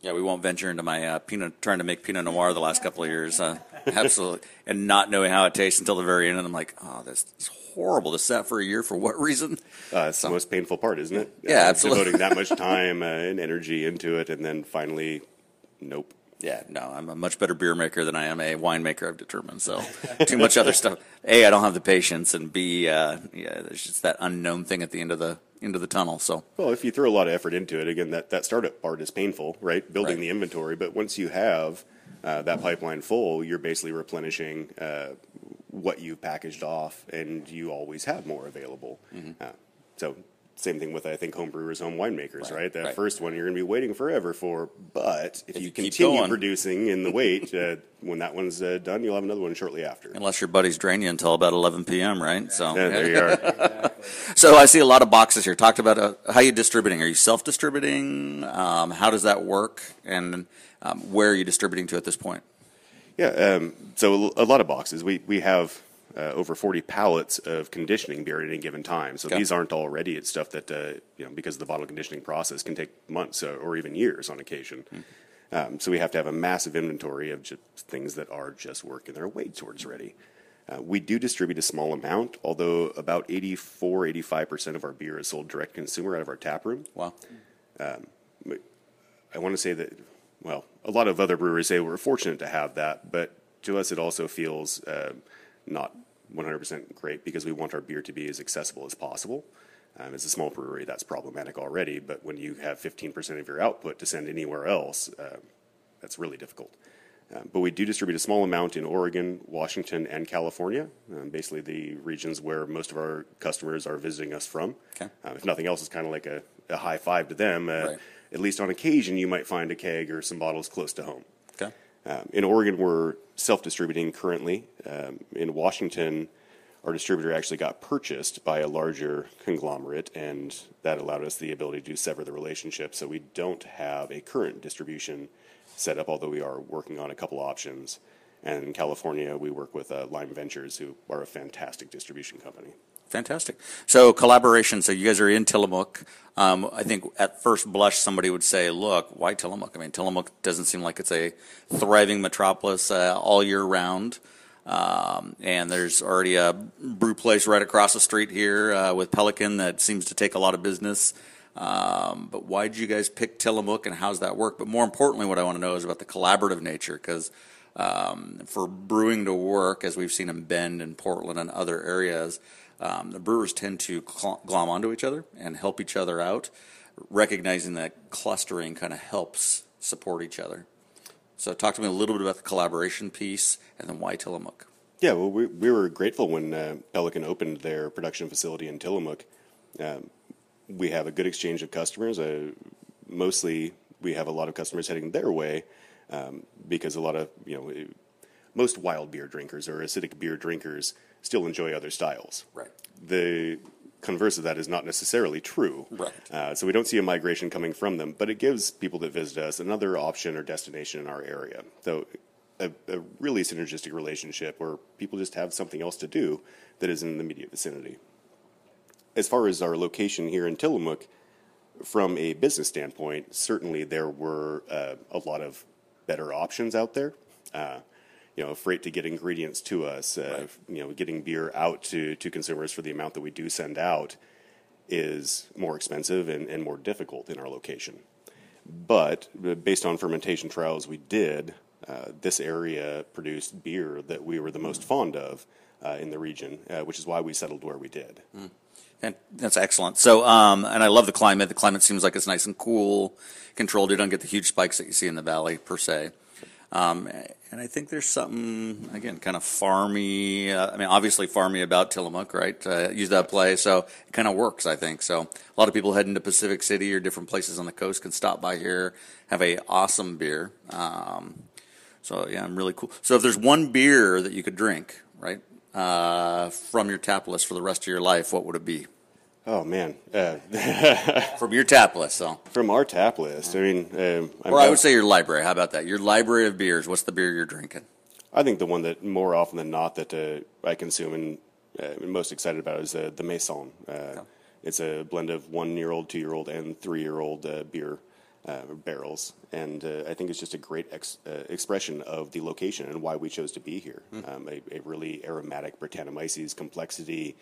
Yeah, we won't venture into my uh, Pinot, trying to make Pinot Noir the last couple of years. Uh, absolutely. And not knowing how it tastes until the very end. And I'm like, oh, this is horrible to set for a year. For what reason? Uh, it's so, the most painful part, isn't it? Yeah, uh, absolutely. Devoting that much time uh, and energy into it and then finally, nope. Yeah, no, I'm a much better beer maker than I am a winemaker, I've determined. So too much other stuff. A, I don't have the patience. And B, uh, yeah, there's just that unknown thing at the end of the into the tunnel. So well, if you throw a lot of effort into it, again, that, that startup part is painful, right? Building right. the inventory. But once you have uh, that pipeline full, you're basically replenishing uh, what you've packaged off, and you always have more available. Mm-hmm. Uh, so same thing with, I think, home brewers, home winemakers, right? right? That right. first one you're going to be waiting forever for. But if, if you, you continue going. producing in the wait, uh, when that one's uh, done, you'll have another one shortly after. Unless your buddies drain you until about eleven p.m., right? Yeah. So yeah, there you are. Exactly. So I see a lot of boxes here. Talked about uh, how you're distributing. Are you self-distributing? Um, how does that work? And um, where are you distributing to at this point? Yeah, um, so a lot of boxes. We, we have... Uh, over forty pallets of conditioning beer at any given time. So okay. these aren't all ready. It's stuff that, uh, you know, because of the bottle conditioning process can take months uh, or even years on occasion. Mm-hmm. Um, so we have to have a massive inventory of just things that are just working their way towards ready. Uh, we do distribute a small amount, although about eighty-four, eighty-five percent of our beer is sold direct consumer out of our tap room. Wow. Um, I want to say that, well, a lot of other breweries say we're fortunate to have that, but to us it also feels uh, not one hundred percent great because we want our beer to be as accessible as possible. Um, as a small brewery, that's problematic already, but when you have fifteen percent of your output to send anywhere else, uh, that's really difficult. Um, but we do distribute a small amount in Oregon, Washington, and California, um, basically the regions where most of our customers are visiting us from. Okay. Um, if nothing else, it's kind of like a, a high five to them. Uh, right. At least on occasion, you might find a keg or some bottles close to home. Okay. Um, in Oregon, we're self-distributing currently. Um, in Washington, our distributor actually got purchased by a larger conglomerate, and that allowed us the ability to sever the relationship. So we don't have a current distribution set up, although we are working on a couple options. And in California, we work with uh, Lime Ventures, who are a fantastic distribution company. Fantastic. So collaboration. So you guys are in Tillamook. Um, I think at first blush, somebody would say, look, why Tillamook? I mean, Tillamook doesn't seem like it's a thriving metropolis uh, all year round. Um, and there's already a brew place right across the street here uh, with Pelican that seems to take a lot of business. Um, but why did you guys pick Tillamook and how's that work? But more importantly, what I want to know is about the collaborative nature, because um, for brewing to work, as we've seen in Bend and Portland and other areas, Um, the brewers tend to cl- glom onto each other and help each other out, recognizing that clustering kind of helps support each other. So talk to me a little bit about the collaboration piece and then why Tillamook. Yeah, well, we, we were grateful when uh, Pelican opened their production facility in Tillamook. Um, we have a good exchange of customers. Uh, mostly we have a lot of customers heading their way um, because a lot of, you know, it, most wild beer drinkers or acidic beer drinkers still enjoy other styles. Right. The converse of that is not necessarily true. Right. Uh, so we don't see a migration coming from them, but it gives people that visit us another option or destination in our area. So a, a really synergistic relationship where people just have something else to do that is in the immediate vicinity. As far as our location here in Tillamook, from a business standpoint, certainly there were uh, a lot of better options out there. Uh, You know, freight to get ingredients to us, uh, right. you know, getting beer out to, to consumers for the amount that we do send out is more expensive and, and more difficult in our location. But based on fermentation trials we did, uh, this area produced beer that we were the most mm. fond of uh, in the region, uh, which is why we settled where we did. Mm. And that's excellent. So, um, and I love the climate. The climate seems like it's nice and cool, controlled. You don't get the huge spikes that you see in the valley, per se. Um, and I think there's something, again, kind of farmy, uh, I mean, obviously farmy about Tillamook, right? Uh, use that play. So it kind of works, I think. So a lot of people heading to Pacific City or different places on the coast can stop by here, have a awesome beer. Um, so yeah, I'm really cool. So if there's one beer that you could drink, right, uh, from your tap list for the rest of your life, what would it be? Oh, man. Uh, From your tap list, so. From our tap list. I mean, um, I'm Or I would say your library. How about that? Your library of beers. What's the beer you're drinking? I think the one that more often than not that uh, I consume and uh, most excited about is uh, the Maison. Uh, okay. It's a blend of one-year-old, two-year-old, and three-year-old uh, beer uh, barrels. And uh, I think it's just a great ex- uh, expression of the location and why we chose to be here. Mm. Um, a, a really aromatic Brettanomyces complexity,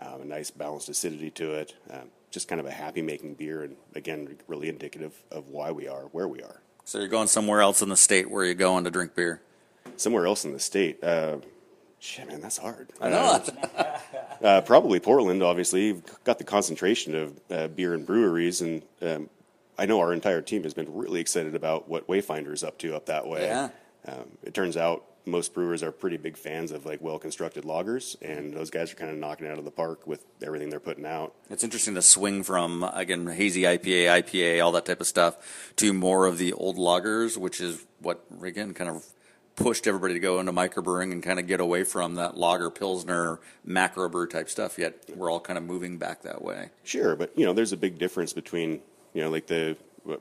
Um, a nice balanced acidity to it, um, just kind of a happy-making beer, and again, really indicative of why we are where we are. So you're going somewhere else in the state? Where are you going to drink beer? Somewhere else in the state? Uh, shit, man, that's hard. I know. Uh, uh, probably Portland, obviously. You've got the concentration of uh, beer and breweries, and um, I know our entire team has been really excited about what Wayfinder's up to up that way. Yeah. Um, it turns out most brewers are pretty big fans of like well-constructed lagers, and those guys are kind of knocking it out of the park with everything they're putting out. It's interesting to swing from, again, hazy I P A, I P A, all that type of stuff, to more of the old lagers, which is what, again, kind of pushed everybody to go into microbrewing and kind of get away from that lager, pilsner, macrobrew type stuff, yet we're all kind of moving back that way. Sure, but, you know, there's a big difference between, you know, like the...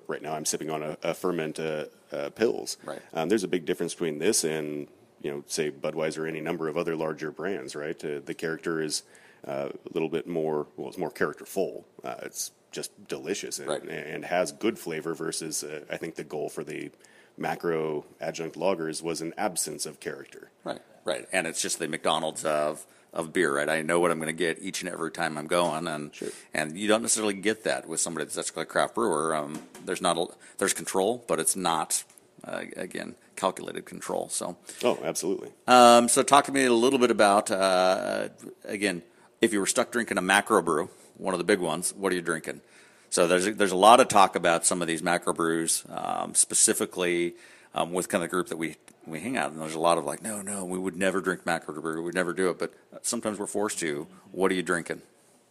Right now I'm sipping on a, a ferment uh, uh, pills. Right. Um, there's a big difference between this and, you know, say Budweiser or any number of other larger brands, right? Uh, the character is uh, a little bit more, well, it's more characterful. Uh, it's just delicious and, right. and has good flavor versus uh, I think the goal for the macro adjunct lagers was an absence of character. Right, right. And it's just the McDonald's of... of beer, right? I know what I'm going to get each and every time I'm going, and sure. and you don't necessarily get that with somebody that's actually a craft brewer. Um, there's not a, there's control, but it's not uh, again calculated control. So oh, absolutely. Um, so talk to me a little bit about uh, again, if you were stuck drinking a macro brew, one of the big ones, what are you drinking? So there's a, there's a lot of talk about some of these macro brews, um, specifically. Um, with kind of the group that we we hang out, and there's a lot of like, no, no, we would never drink macro brew, we would never do it, but sometimes we're forced to. What are you drinking?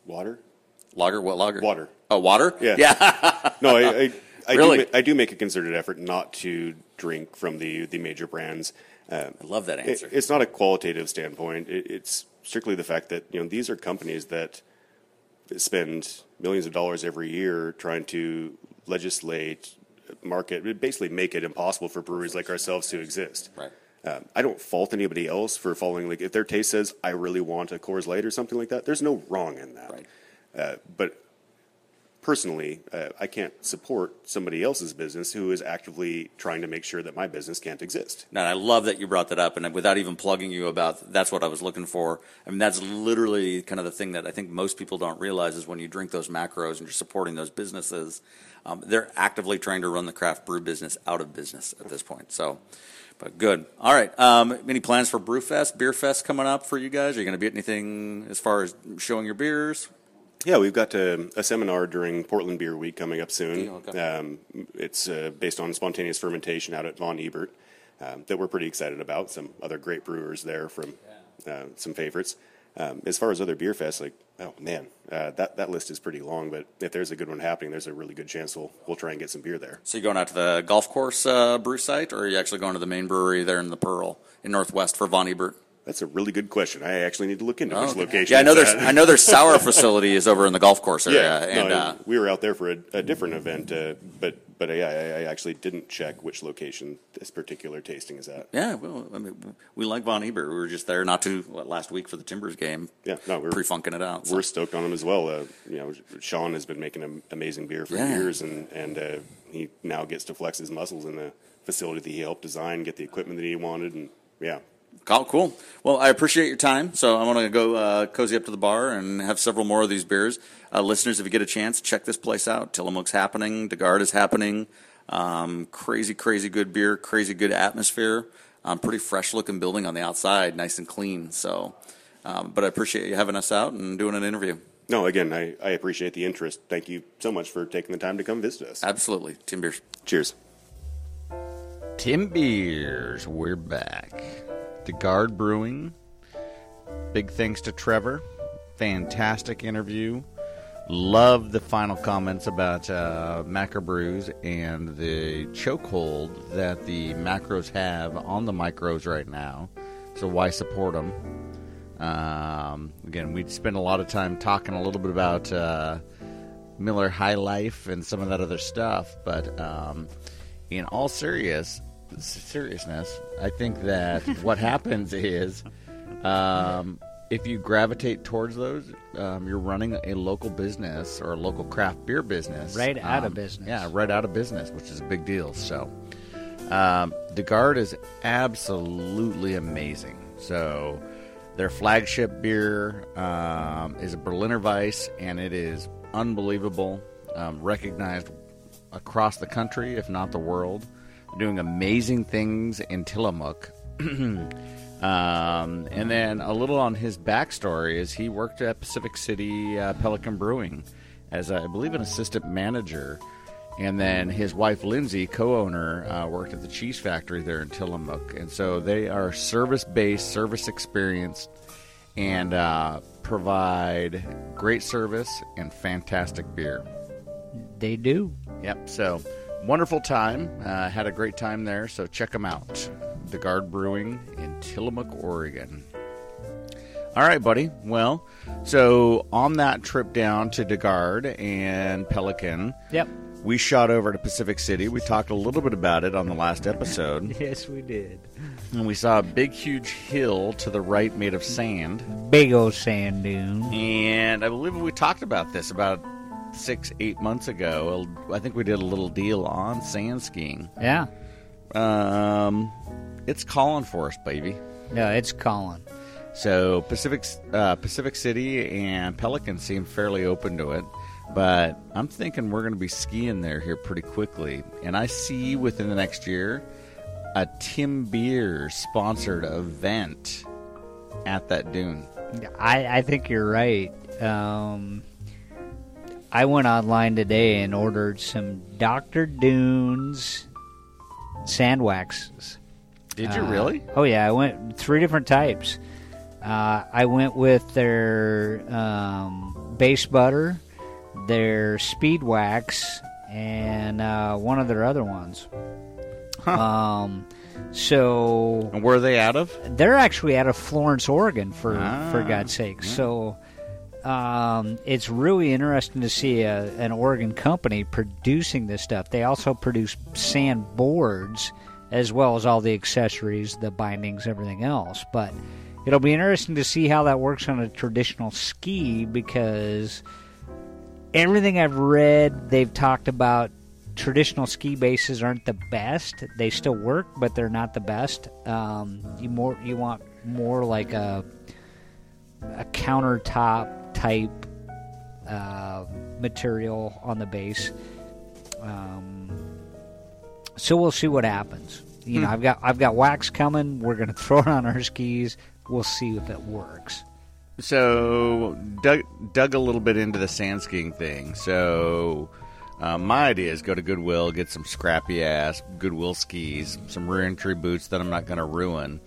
Water. Lager? What lager? Water. Oh, water? Yeah. Yeah. no, I I, I, really? do, I do make a concerted effort not to drink from the, the major brands. Um, I love that answer. It, it's not a qualitative standpoint. It, it's strictly the fact that, you know, these are companies that spend millions of dollars every year trying to legislate market, would basically make it impossible for breweries like ourselves to exist. Right. Um, I don't fault anybody else for following, like, if their taste says, I really want a Coors Light or something like that, there's no wrong in that. Right. Uh, but personally, uh, I can't support somebody else's business who is actively trying to make sure that my business can't exist. Now, I love that you brought that up, and without even plugging you about, that's what I was looking for. I mean, that's literally kind of the thing that I think most people don't realize is when you drink those macros and you're supporting those businesses, um, they're actively trying to run the craft brew business out of business at this point. So, but good. All right. Um, any plans for Brewfest, Beer Fest coming up for you guys? Are you going to be at anything as far as showing your beers? Yeah, we've got a, a seminar during Portland Beer Week coming up soon. Okay. Um, it's uh, based on spontaneous fermentation out at Von Ebert um, that we're pretty excited about. Some other great brewers there from uh, some favorites. Um, as far as other beer fests, like, oh, man, uh, that, that list is pretty long, but if there's a good one happening, there's a really good chance we'll, we'll try and get some beer there. So you're going out to the golf course uh, brew site, or are you actually going to the main brewery there in the Pearl in Northwest for Von Ebert? That's a really good question. I actually need to look into oh, which okay. location. Yeah, I know there's I know their sour facility is over in the golf course area. Yeah, and, no, uh, we were out there for a, a different event, uh, but but yeah, I, I actually didn't check which location this particular tasting is at. Yeah, well, I mean, we like Von Ebert. We were just there not too what, last week for the Timbers game. Yeah, no, we're pre-funking it out. So. We're stoked on him as well. Uh, you know, Sean has been making amazing beer for yeah. years, and and uh, he now gets to flex his muscles in the facility that he helped design, get the equipment that he wanted, and yeah. Cool. Well, I appreciate your time. So I want to go uh, cozy up to the bar and have several more of these beers. Uh, listeners, if you get a chance, check this place out. Tillamook's happening. De Garde is happening. Um, crazy, crazy good beer. Crazy good atmosphere. Um, pretty fresh-looking building on the outside, nice and clean. So, um, but I appreciate you having us out and doing an interview. No, again, I, I appreciate the interest. Thank you so much for taking the time to come visit us. Absolutely. Tim Beers. Cheers. Tim Beers, we're back. De Garde Brewing. Big thanks to Trevor. Fantastic interview. Love the final comments about uh, macro brews and the chokehold that the macros have on the micros right now. So why support them? Um, again, we spent a lot of time talking a little bit about uh, Miller High Life and some of that other stuff, but um, in all serious seriousness, I think that what happens is um, if you gravitate towards those, um, you're running a local business or a local craft beer business. Right out um, of business. Yeah, right out of business, which is a big deal. So um, de Garde is absolutely amazing. So... their flagship beer um, is a Berliner Weiss, and it is unbelievable, um, recognized across the country, if not the world. They're doing amazing things in Tillamook. um, and then a little on his backstory is he worked at Pacific City uh, Pelican Brewing as, I believe, an assistant manager. And then his wife, Lindsay, co-owner, uh, worked at the cheese factory there in Tillamook. And so they are service-based, service-experienced, and uh, provide great service and fantastic beer. They do. Yep. So wonderful time. Uh, had a great time there. So check them out. de Garde Brewing in Tillamook, Oregon. All right, buddy. Well, so on that trip down to de Garde and Pelican. Yep. We shot over to Pacific City. We talked a little bit about it on the last episode. Yes, we did. And we saw a big, huge hill to the right made of sand. Big old sand dune. And I believe we talked about this about six, eight months ago. I think we did a little deal on sand skiing. Yeah. Um, it's calling for us, baby. No, it's calling. So Pacific, uh, Pacific City and Pelican seem fairly open to it. But I'm thinking we're going to be skiing there here pretty quickly. And I see within the next year a Tim Beer-sponsored event at that dune. I, I think you're right. Um, I went online today and ordered some Doctor Dunes sand waxes. Did you uh, really? Oh, yeah. I went three different types. Uh, I went with their um, base butter, their speed wax, and uh, one of their other ones. Huh. Um, so, and where are they out of? They're actually out of Florence, Oregon, for ah, for God's sake. Yeah. So um, it's really interesting to see a, an Oregon company producing this stuff. They also produce sand boards as well as all the accessories, the bindings, everything else. But it'll be interesting to see how that works on a traditional ski, because everything I've read, they've talked about traditional ski bases aren't the best. They still work, but they're not the best. Um, you more you want more like a a countertop type uh, material on the base. Um, so we'll see what happens. You hmm. know, I've got I've got wax coming. We're gonna throw it on our skis. We'll see if it works. So, dug, dug a little bit into the sand skiing thing. So, uh, my idea is go to Goodwill, get some scrappy-ass Goodwill skis, some rear entry boots that I'm not going to ruin,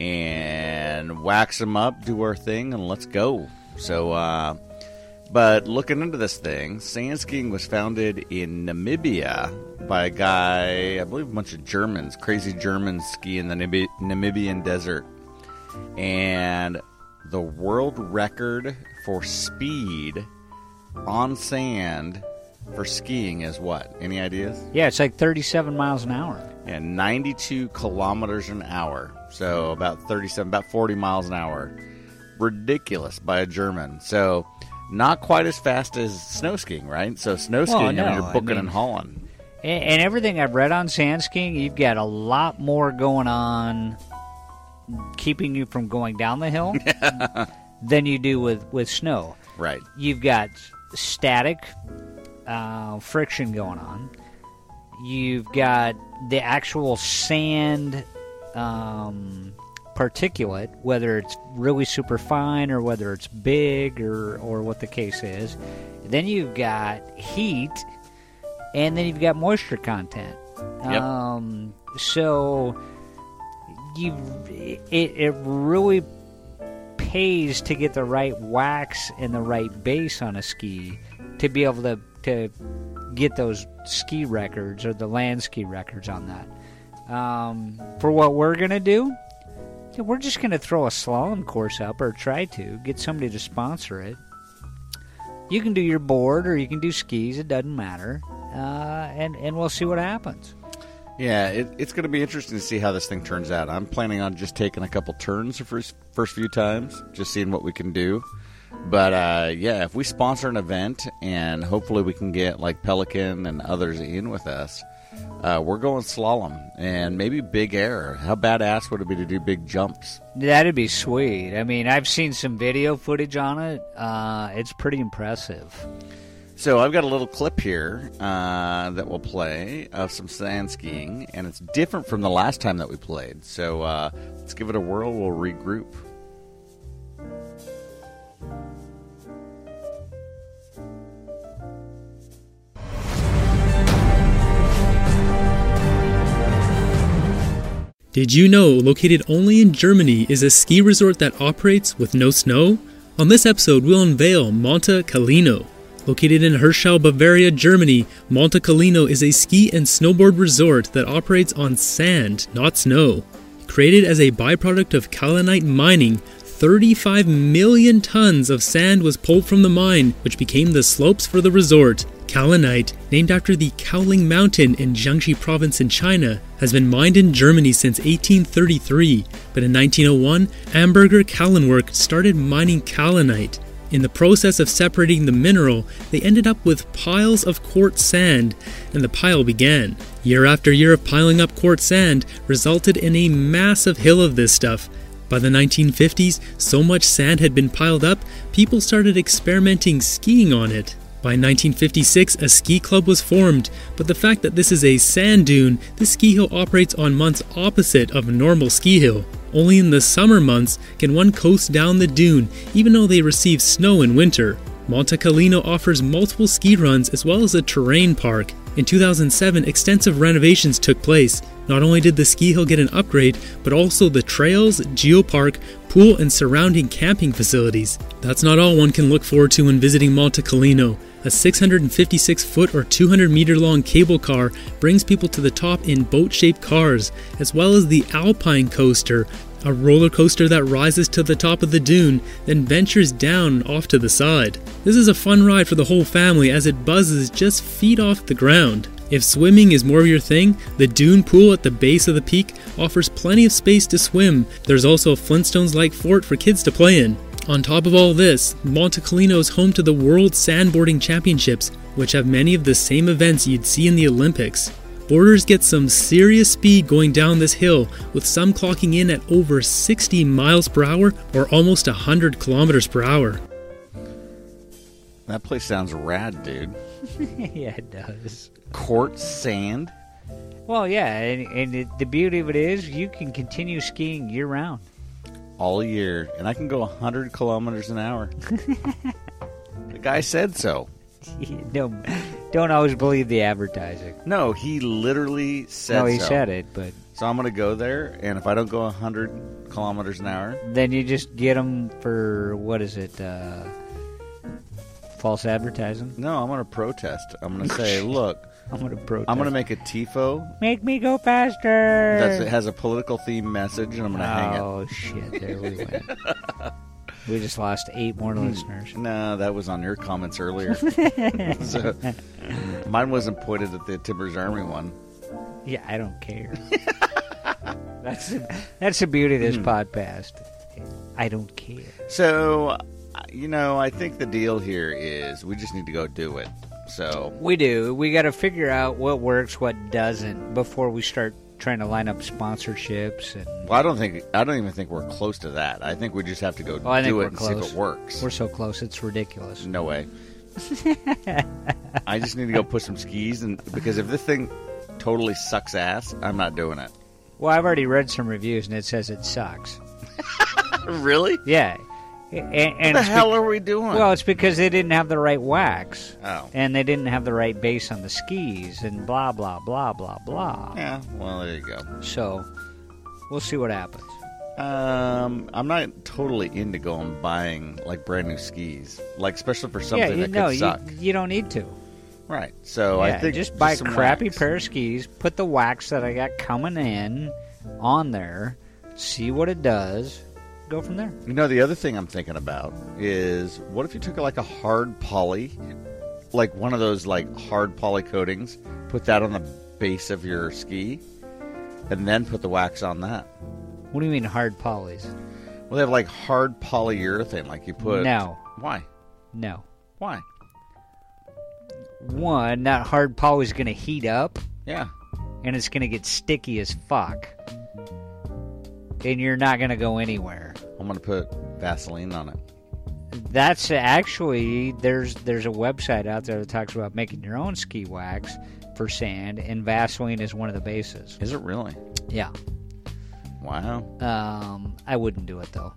and wax them up, do our thing, and let's go. So, uh, but looking into this thing, sand skiing was founded in Namibia by a guy, I believe a bunch of Germans, crazy Germans ski in the Namib- Namibian desert. And the world record for speed on sand for skiing is what? Any ideas? Yeah, it's like thirty-seven miles an hour. And ninety-two kilometers an hour. So about thirty-seven, about forty miles an hour. Ridiculous by a German. So not quite as fast as snow skiing, right? So snow skiing, well, no, I mean, you're booking I mean, and hauling. And everything I've read on sand skiing, you've got a lot more going on keeping you from going down the hill than you do with, with snow. Right. You've got static uh, friction going on. You've got the actual sand um, particulate, whether it's really super fine or whether it's big or, or what the case is. Then you've got heat, and then you've got moisture content. Yep. Um, so... You, it, it really pays to get the right wax and the right base on a ski to be able to, to get those ski records or the land ski records on that. Um, for what we're going to do, Yeah, we're just going to throw a slalom course up, or try to, get somebody to sponsor it. You can do your board, or you can do skis, it doesn't matter, uh, and, and we'll see what happens. Yeah, it, it's going to be interesting to see how this thing turns out. I'm planning on just taking a couple turns the first, first few times, just seeing what we can do. But, uh, yeah, if we sponsor an event and hopefully we can get, like, Pelican and others in with us, uh, we're going slalom and maybe big air. How badass would it be to do big jumps? That'd be sweet. I mean, I've seen some video footage on it. Uh, it's pretty impressive. So I've got a little clip here uh, that we'll play of some sand skiing, and it's different from the last time that we played. So uh, let's give it a whirl. We'll regroup. Did you know, located only in Germany, is a ski resort that operates with no snow? On this episode, we'll unveil Monte Kaolino. Located in Herschel, Bavaria, Germany, Monte Kaolino is a ski and snowboard resort that operates on sand, not snow. Created as a byproduct of kaolinite mining, thirty-five million tons of sand was pulled from the mine, which became the slopes for the resort. Kaolinite, named after the Kaoling Mountain in Jiangxi Province in China, has been mined in Germany since eighteen thirty-three, but in nineteen oh one, Amberger Kaolinwerk started mining kaolinite. In the process of separating the mineral, they ended up with piles of quartz sand, and the pile began. Year after year of piling up quartz sand resulted in a massive hill of this stuff. By the nineteen fifties, so much sand had been piled up, people started experimenting skiing on it. By nineteen fifty-six, a ski club was formed, but the fact that this is a sand dune, this ski hill operates on months opposite of a normal ski hill. Only in the summer months can one coast down the dune, even though they receive snow in winter. Monte Kaolino offers multiple ski runs as well as a terrain park. In two thousand seven, extensive renovations took place. Not only did the ski hill get an upgrade, but also the trails, geopark, pool, and surrounding camping facilities. That's not all one can look forward to when visiting Monte Kaolino. A six hundred fifty-six foot or two hundred meter long cable car brings people to the top in boat-shaped cars, as well as the Alpine Coaster, a roller coaster that rises to the top of the dune, then ventures down off to the side. This is a fun ride for the whole family as it buzzes just feet off the ground. If swimming is more of your thing, the dune pool at the base of the peak offers plenty of space to swim. There's also a Flintstones-like fort for kids to play in. On top of all this, Monte Kaolino is home to the World Sandboarding Championships, which have many of the same events you'd see in the Olympics. Boarders get some serious speed going down this hill, with some clocking in at over sixty miles per hour or almost one hundred kilometers per hour. That place sounds rad, dude. Yeah, it does. Quartz sand? Well, yeah, and, and it, the beauty of it is you can continue skiing year-round. All year, and I can go one hundred kilometers an hour. The guy said so. No, don't always believe the advertising. No, he literally said so. No, he so. said it, but... So I'm going to go there, and if I don't go one hundred kilometers an hour... Then you just get them for, what is it, uh, false advertising? No, I'm going to protest. I'm going to say, look... I'm going to protest. I'm going to make a T I F O. Make me go faster! That's, it has a political theme message, and I'm going to oh, hang it. Oh, shit, there we went. We just lost eight more listeners. No, that was on your comments earlier. So, mine wasn't pointed at the Timbers Army one. Yeah, I don't care. that's, the, that's the beauty of this mm. podcast. I don't care. So, you know, I think the deal here is we just need to go do it. So we do. We got to figure out what works, what doesn't, before we start trying to line up sponsorships. And well, I don't think I don't even think we're close to that. I think we just have to go well, do it and close. See if it works. We're so close, it's ridiculous. No way. I just need to go put some skis, and because if this thing totally sucks ass, I'm not doing it. Well, I've already read some reviews, and it says it sucks. Really? Yeah. And, and what the hell be- are we doing? Well, it's because they didn't have the right wax. Oh. And they didn't have the right base on the skis and blah, blah, blah, blah, blah. Yeah, well, there you go. So, we'll see what happens. Um, I'm not totally into going buying, like, brand new skis. Like, especially for something yeah, you, that no, could suck. You, you don't need to. Right. So, yeah, I think just buy a crappy wax. pair of skis, put the wax that I got coming in on there, see what it does, go from there. You know, the other thing I'm thinking about is what if you took like a hard poly, like one of those like hard poly coatings, put that on the base of your ski, and then put the wax on that. What do you mean hard polys? Well, they have like hard polyurethane, like you put... No. Why? No. Why? One, that hard poly is going to heat up. Yeah. And it's going to get sticky as fuck. And you're not going to go anywhere. I'm going to put Vaseline on it. That's actually, there's there's a website out there that talks about making your own ski wax for sand, and Vaseline is one of the bases. Is it really? Yeah. Wow. Um, I wouldn't do it, though.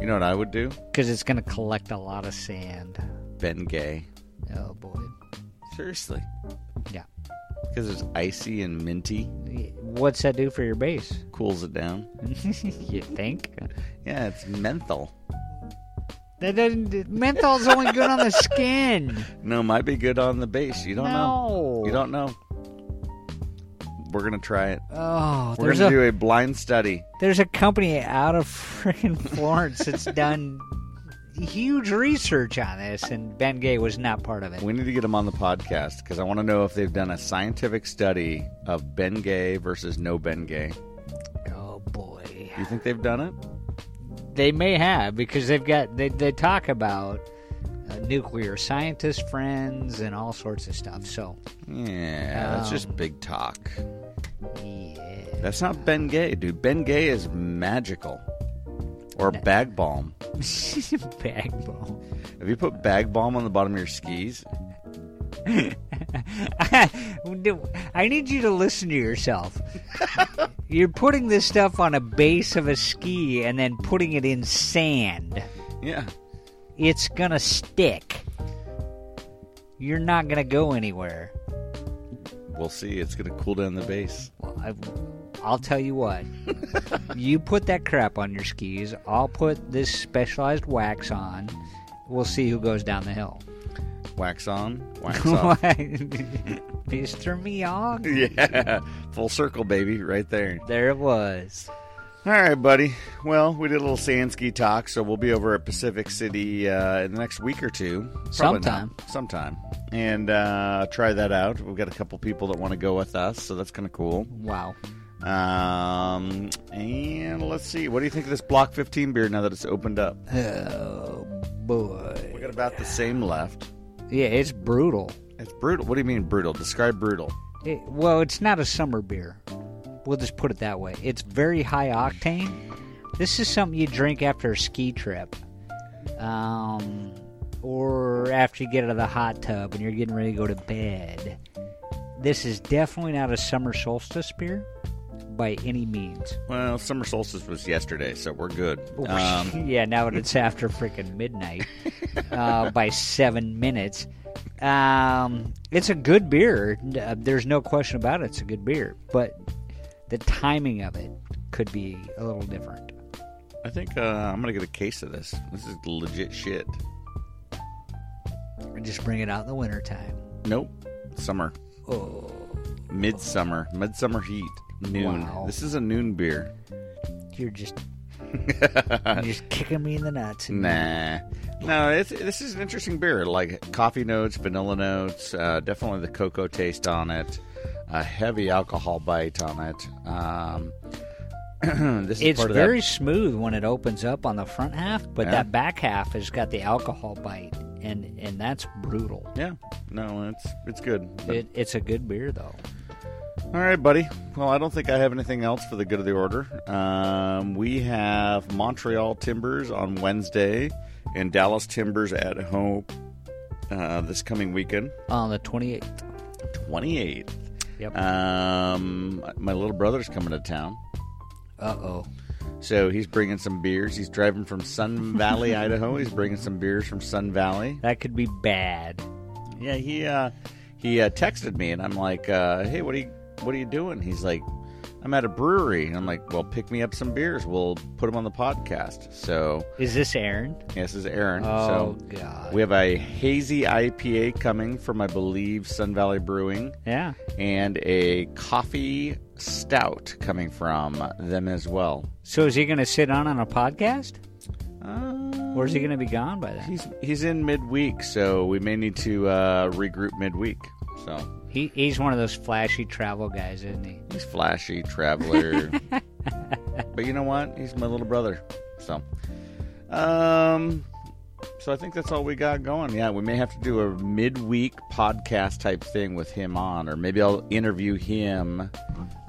You know what I would do? Because it's going to collect a lot of sand. Ben Gay. Oh, boy. Seriously? Yeah. Because it's icy and minty. What's that do for your base? Cools it down. You think? Yeah, it's menthol. That doesn't. Menthol's only good on the skin. No, might be good on the base. You don't no. know. You don't know. We're going to try it. Oh, We're going to do a blind study. There's a company out of freaking Florence that's done huge research on this, and Ben Gay was not part of it. We need to get him on the podcast because I want to know if they've done a scientific study of Ben Gay versus no Ben Gay. Oh, boy. You think they've done it? They may have, because they've got they, they talk about uh, nuclear scientist friends and all sorts of stuff. So yeah, um, that's just big talk. Yeah. That's not Ben Gay, dude. Ben Gay is magical. Or no. Bag balm. Bag balm. Have you put bag balm on the bottom of your skis? I need you to listen to yourself. You're putting this stuff on a base of a ski and then putting it in sand. Yeah. It's going to stick. You're not going to go anywhere. We'll see. It's going to cool down the base. Well, I... I'll tell you what. You put that crap on your skis. I'll put this specialized wax on. We'll see who goes down the hill. Wax on, wax off. Mister Miyagi. Yeah. Full circle, baby. Right there. There it was. All right, buddy. Well, we did a little sand ski talk, so we'll be over at Pacific City uh, in the next week or two. Sometime. Not. Sometime. And uh, try that out. We've got a couple people that want to go with us, so that's kind of cool. Wow. Um, and let's see. What do you think of this Block fifteen beer now that it's opened up? Oh, boy. We got about the same left. Yeah, it's brutal. It's brutal. What do you mean brutal? Describe brutal. It, well, it's not a summer beer. We'll just put it that way. It's very high octane. This is something you drink after a ski trip. Um, or after you get out of the hot tub and you're getting ready to go to bed. This is definitely not a summer solstice beer. By any means. Well, summer solstice was yesterday, so we're good. Um. Yeah, now it's after freaking midnight uh, by seven minutes. Um, it's a good beer. There's no question about it. It's a good beer, but the timing of it could be a little different. I think uh, I'm gonna get a case of this. This is legit shit. Just bring it out in the wintertime. Nope, summer. Oh, midsummer, midsummer heat. Noon. Wow. This is a noon beer. You're just you're just kicking me in the nuts. Nah. No, it's, this is an interesting beer. Like coffee notes, vanilla notes, uh, definitely the cocoa taste on it, a heavy alcohol bite on it. Um, this is it's part of very that. Smooth when it opens up on the front half, but yeah. That back half has got the alcohol bite, and, and that's brutal. Yeah. No, it's, it's good. It, it's a good beer, though. All right, buddy. Well, I don't think I have anything else for the good of the order. Um, we have Montreal Timbers on Wednesday and Dallas Timbers at home uh, this coming weekend. On the twenty-eighth. twenty-eighth. Yep. Um, my little brother's coming to town. Uh-oh. So he's bringing some beers. He's driving from Sun Valley, Idaho. He's bringing some beers from Sun Valley. That could be bad. Yeah, he uh, he uh, texted me, and I'm like, uh, hey, what do you... What are you doing? He's like, I'm at a brewery. And I'm like, well, pick me up some beers. We'll put them on the podcast. So, is this Aaron? Yes, this is Aaron. Oh, so, God. We have a hazy I P A coming from, I believe, Sun Valley Brewing. Yeah. And a coffee stout coming from them as well. So is he going to sit on on a podcast? Um, or is he going to be gone by then? He's he's in midweek, so we may need to uh, regroup midweek. So he he's one of those flashy travel guys, isn't he? He's flashy traveler. But you know what? He's my little brother. So, um, so I think that's all we got going. Yeah, we may have to do a midweek podcast type thing with him on, or maybe I'll interview him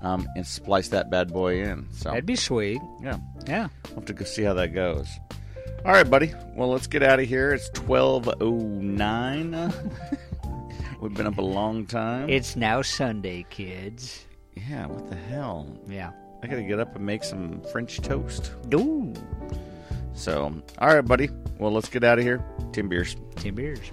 um, and splice that bad boy in. So that'd be sweet. Yeah, yeah. We'll have to go see how that goes. All right, buddy. Well, let's get out of here. It's twelve oh nine. We've been up a long time. It's now Sunday, kids. Yeah. What the hell? Yeah. I gotta get up and make some French toast. Ooh. So, all right, buddy. Well, let's get out of here. Tim Beers. Tim Beers.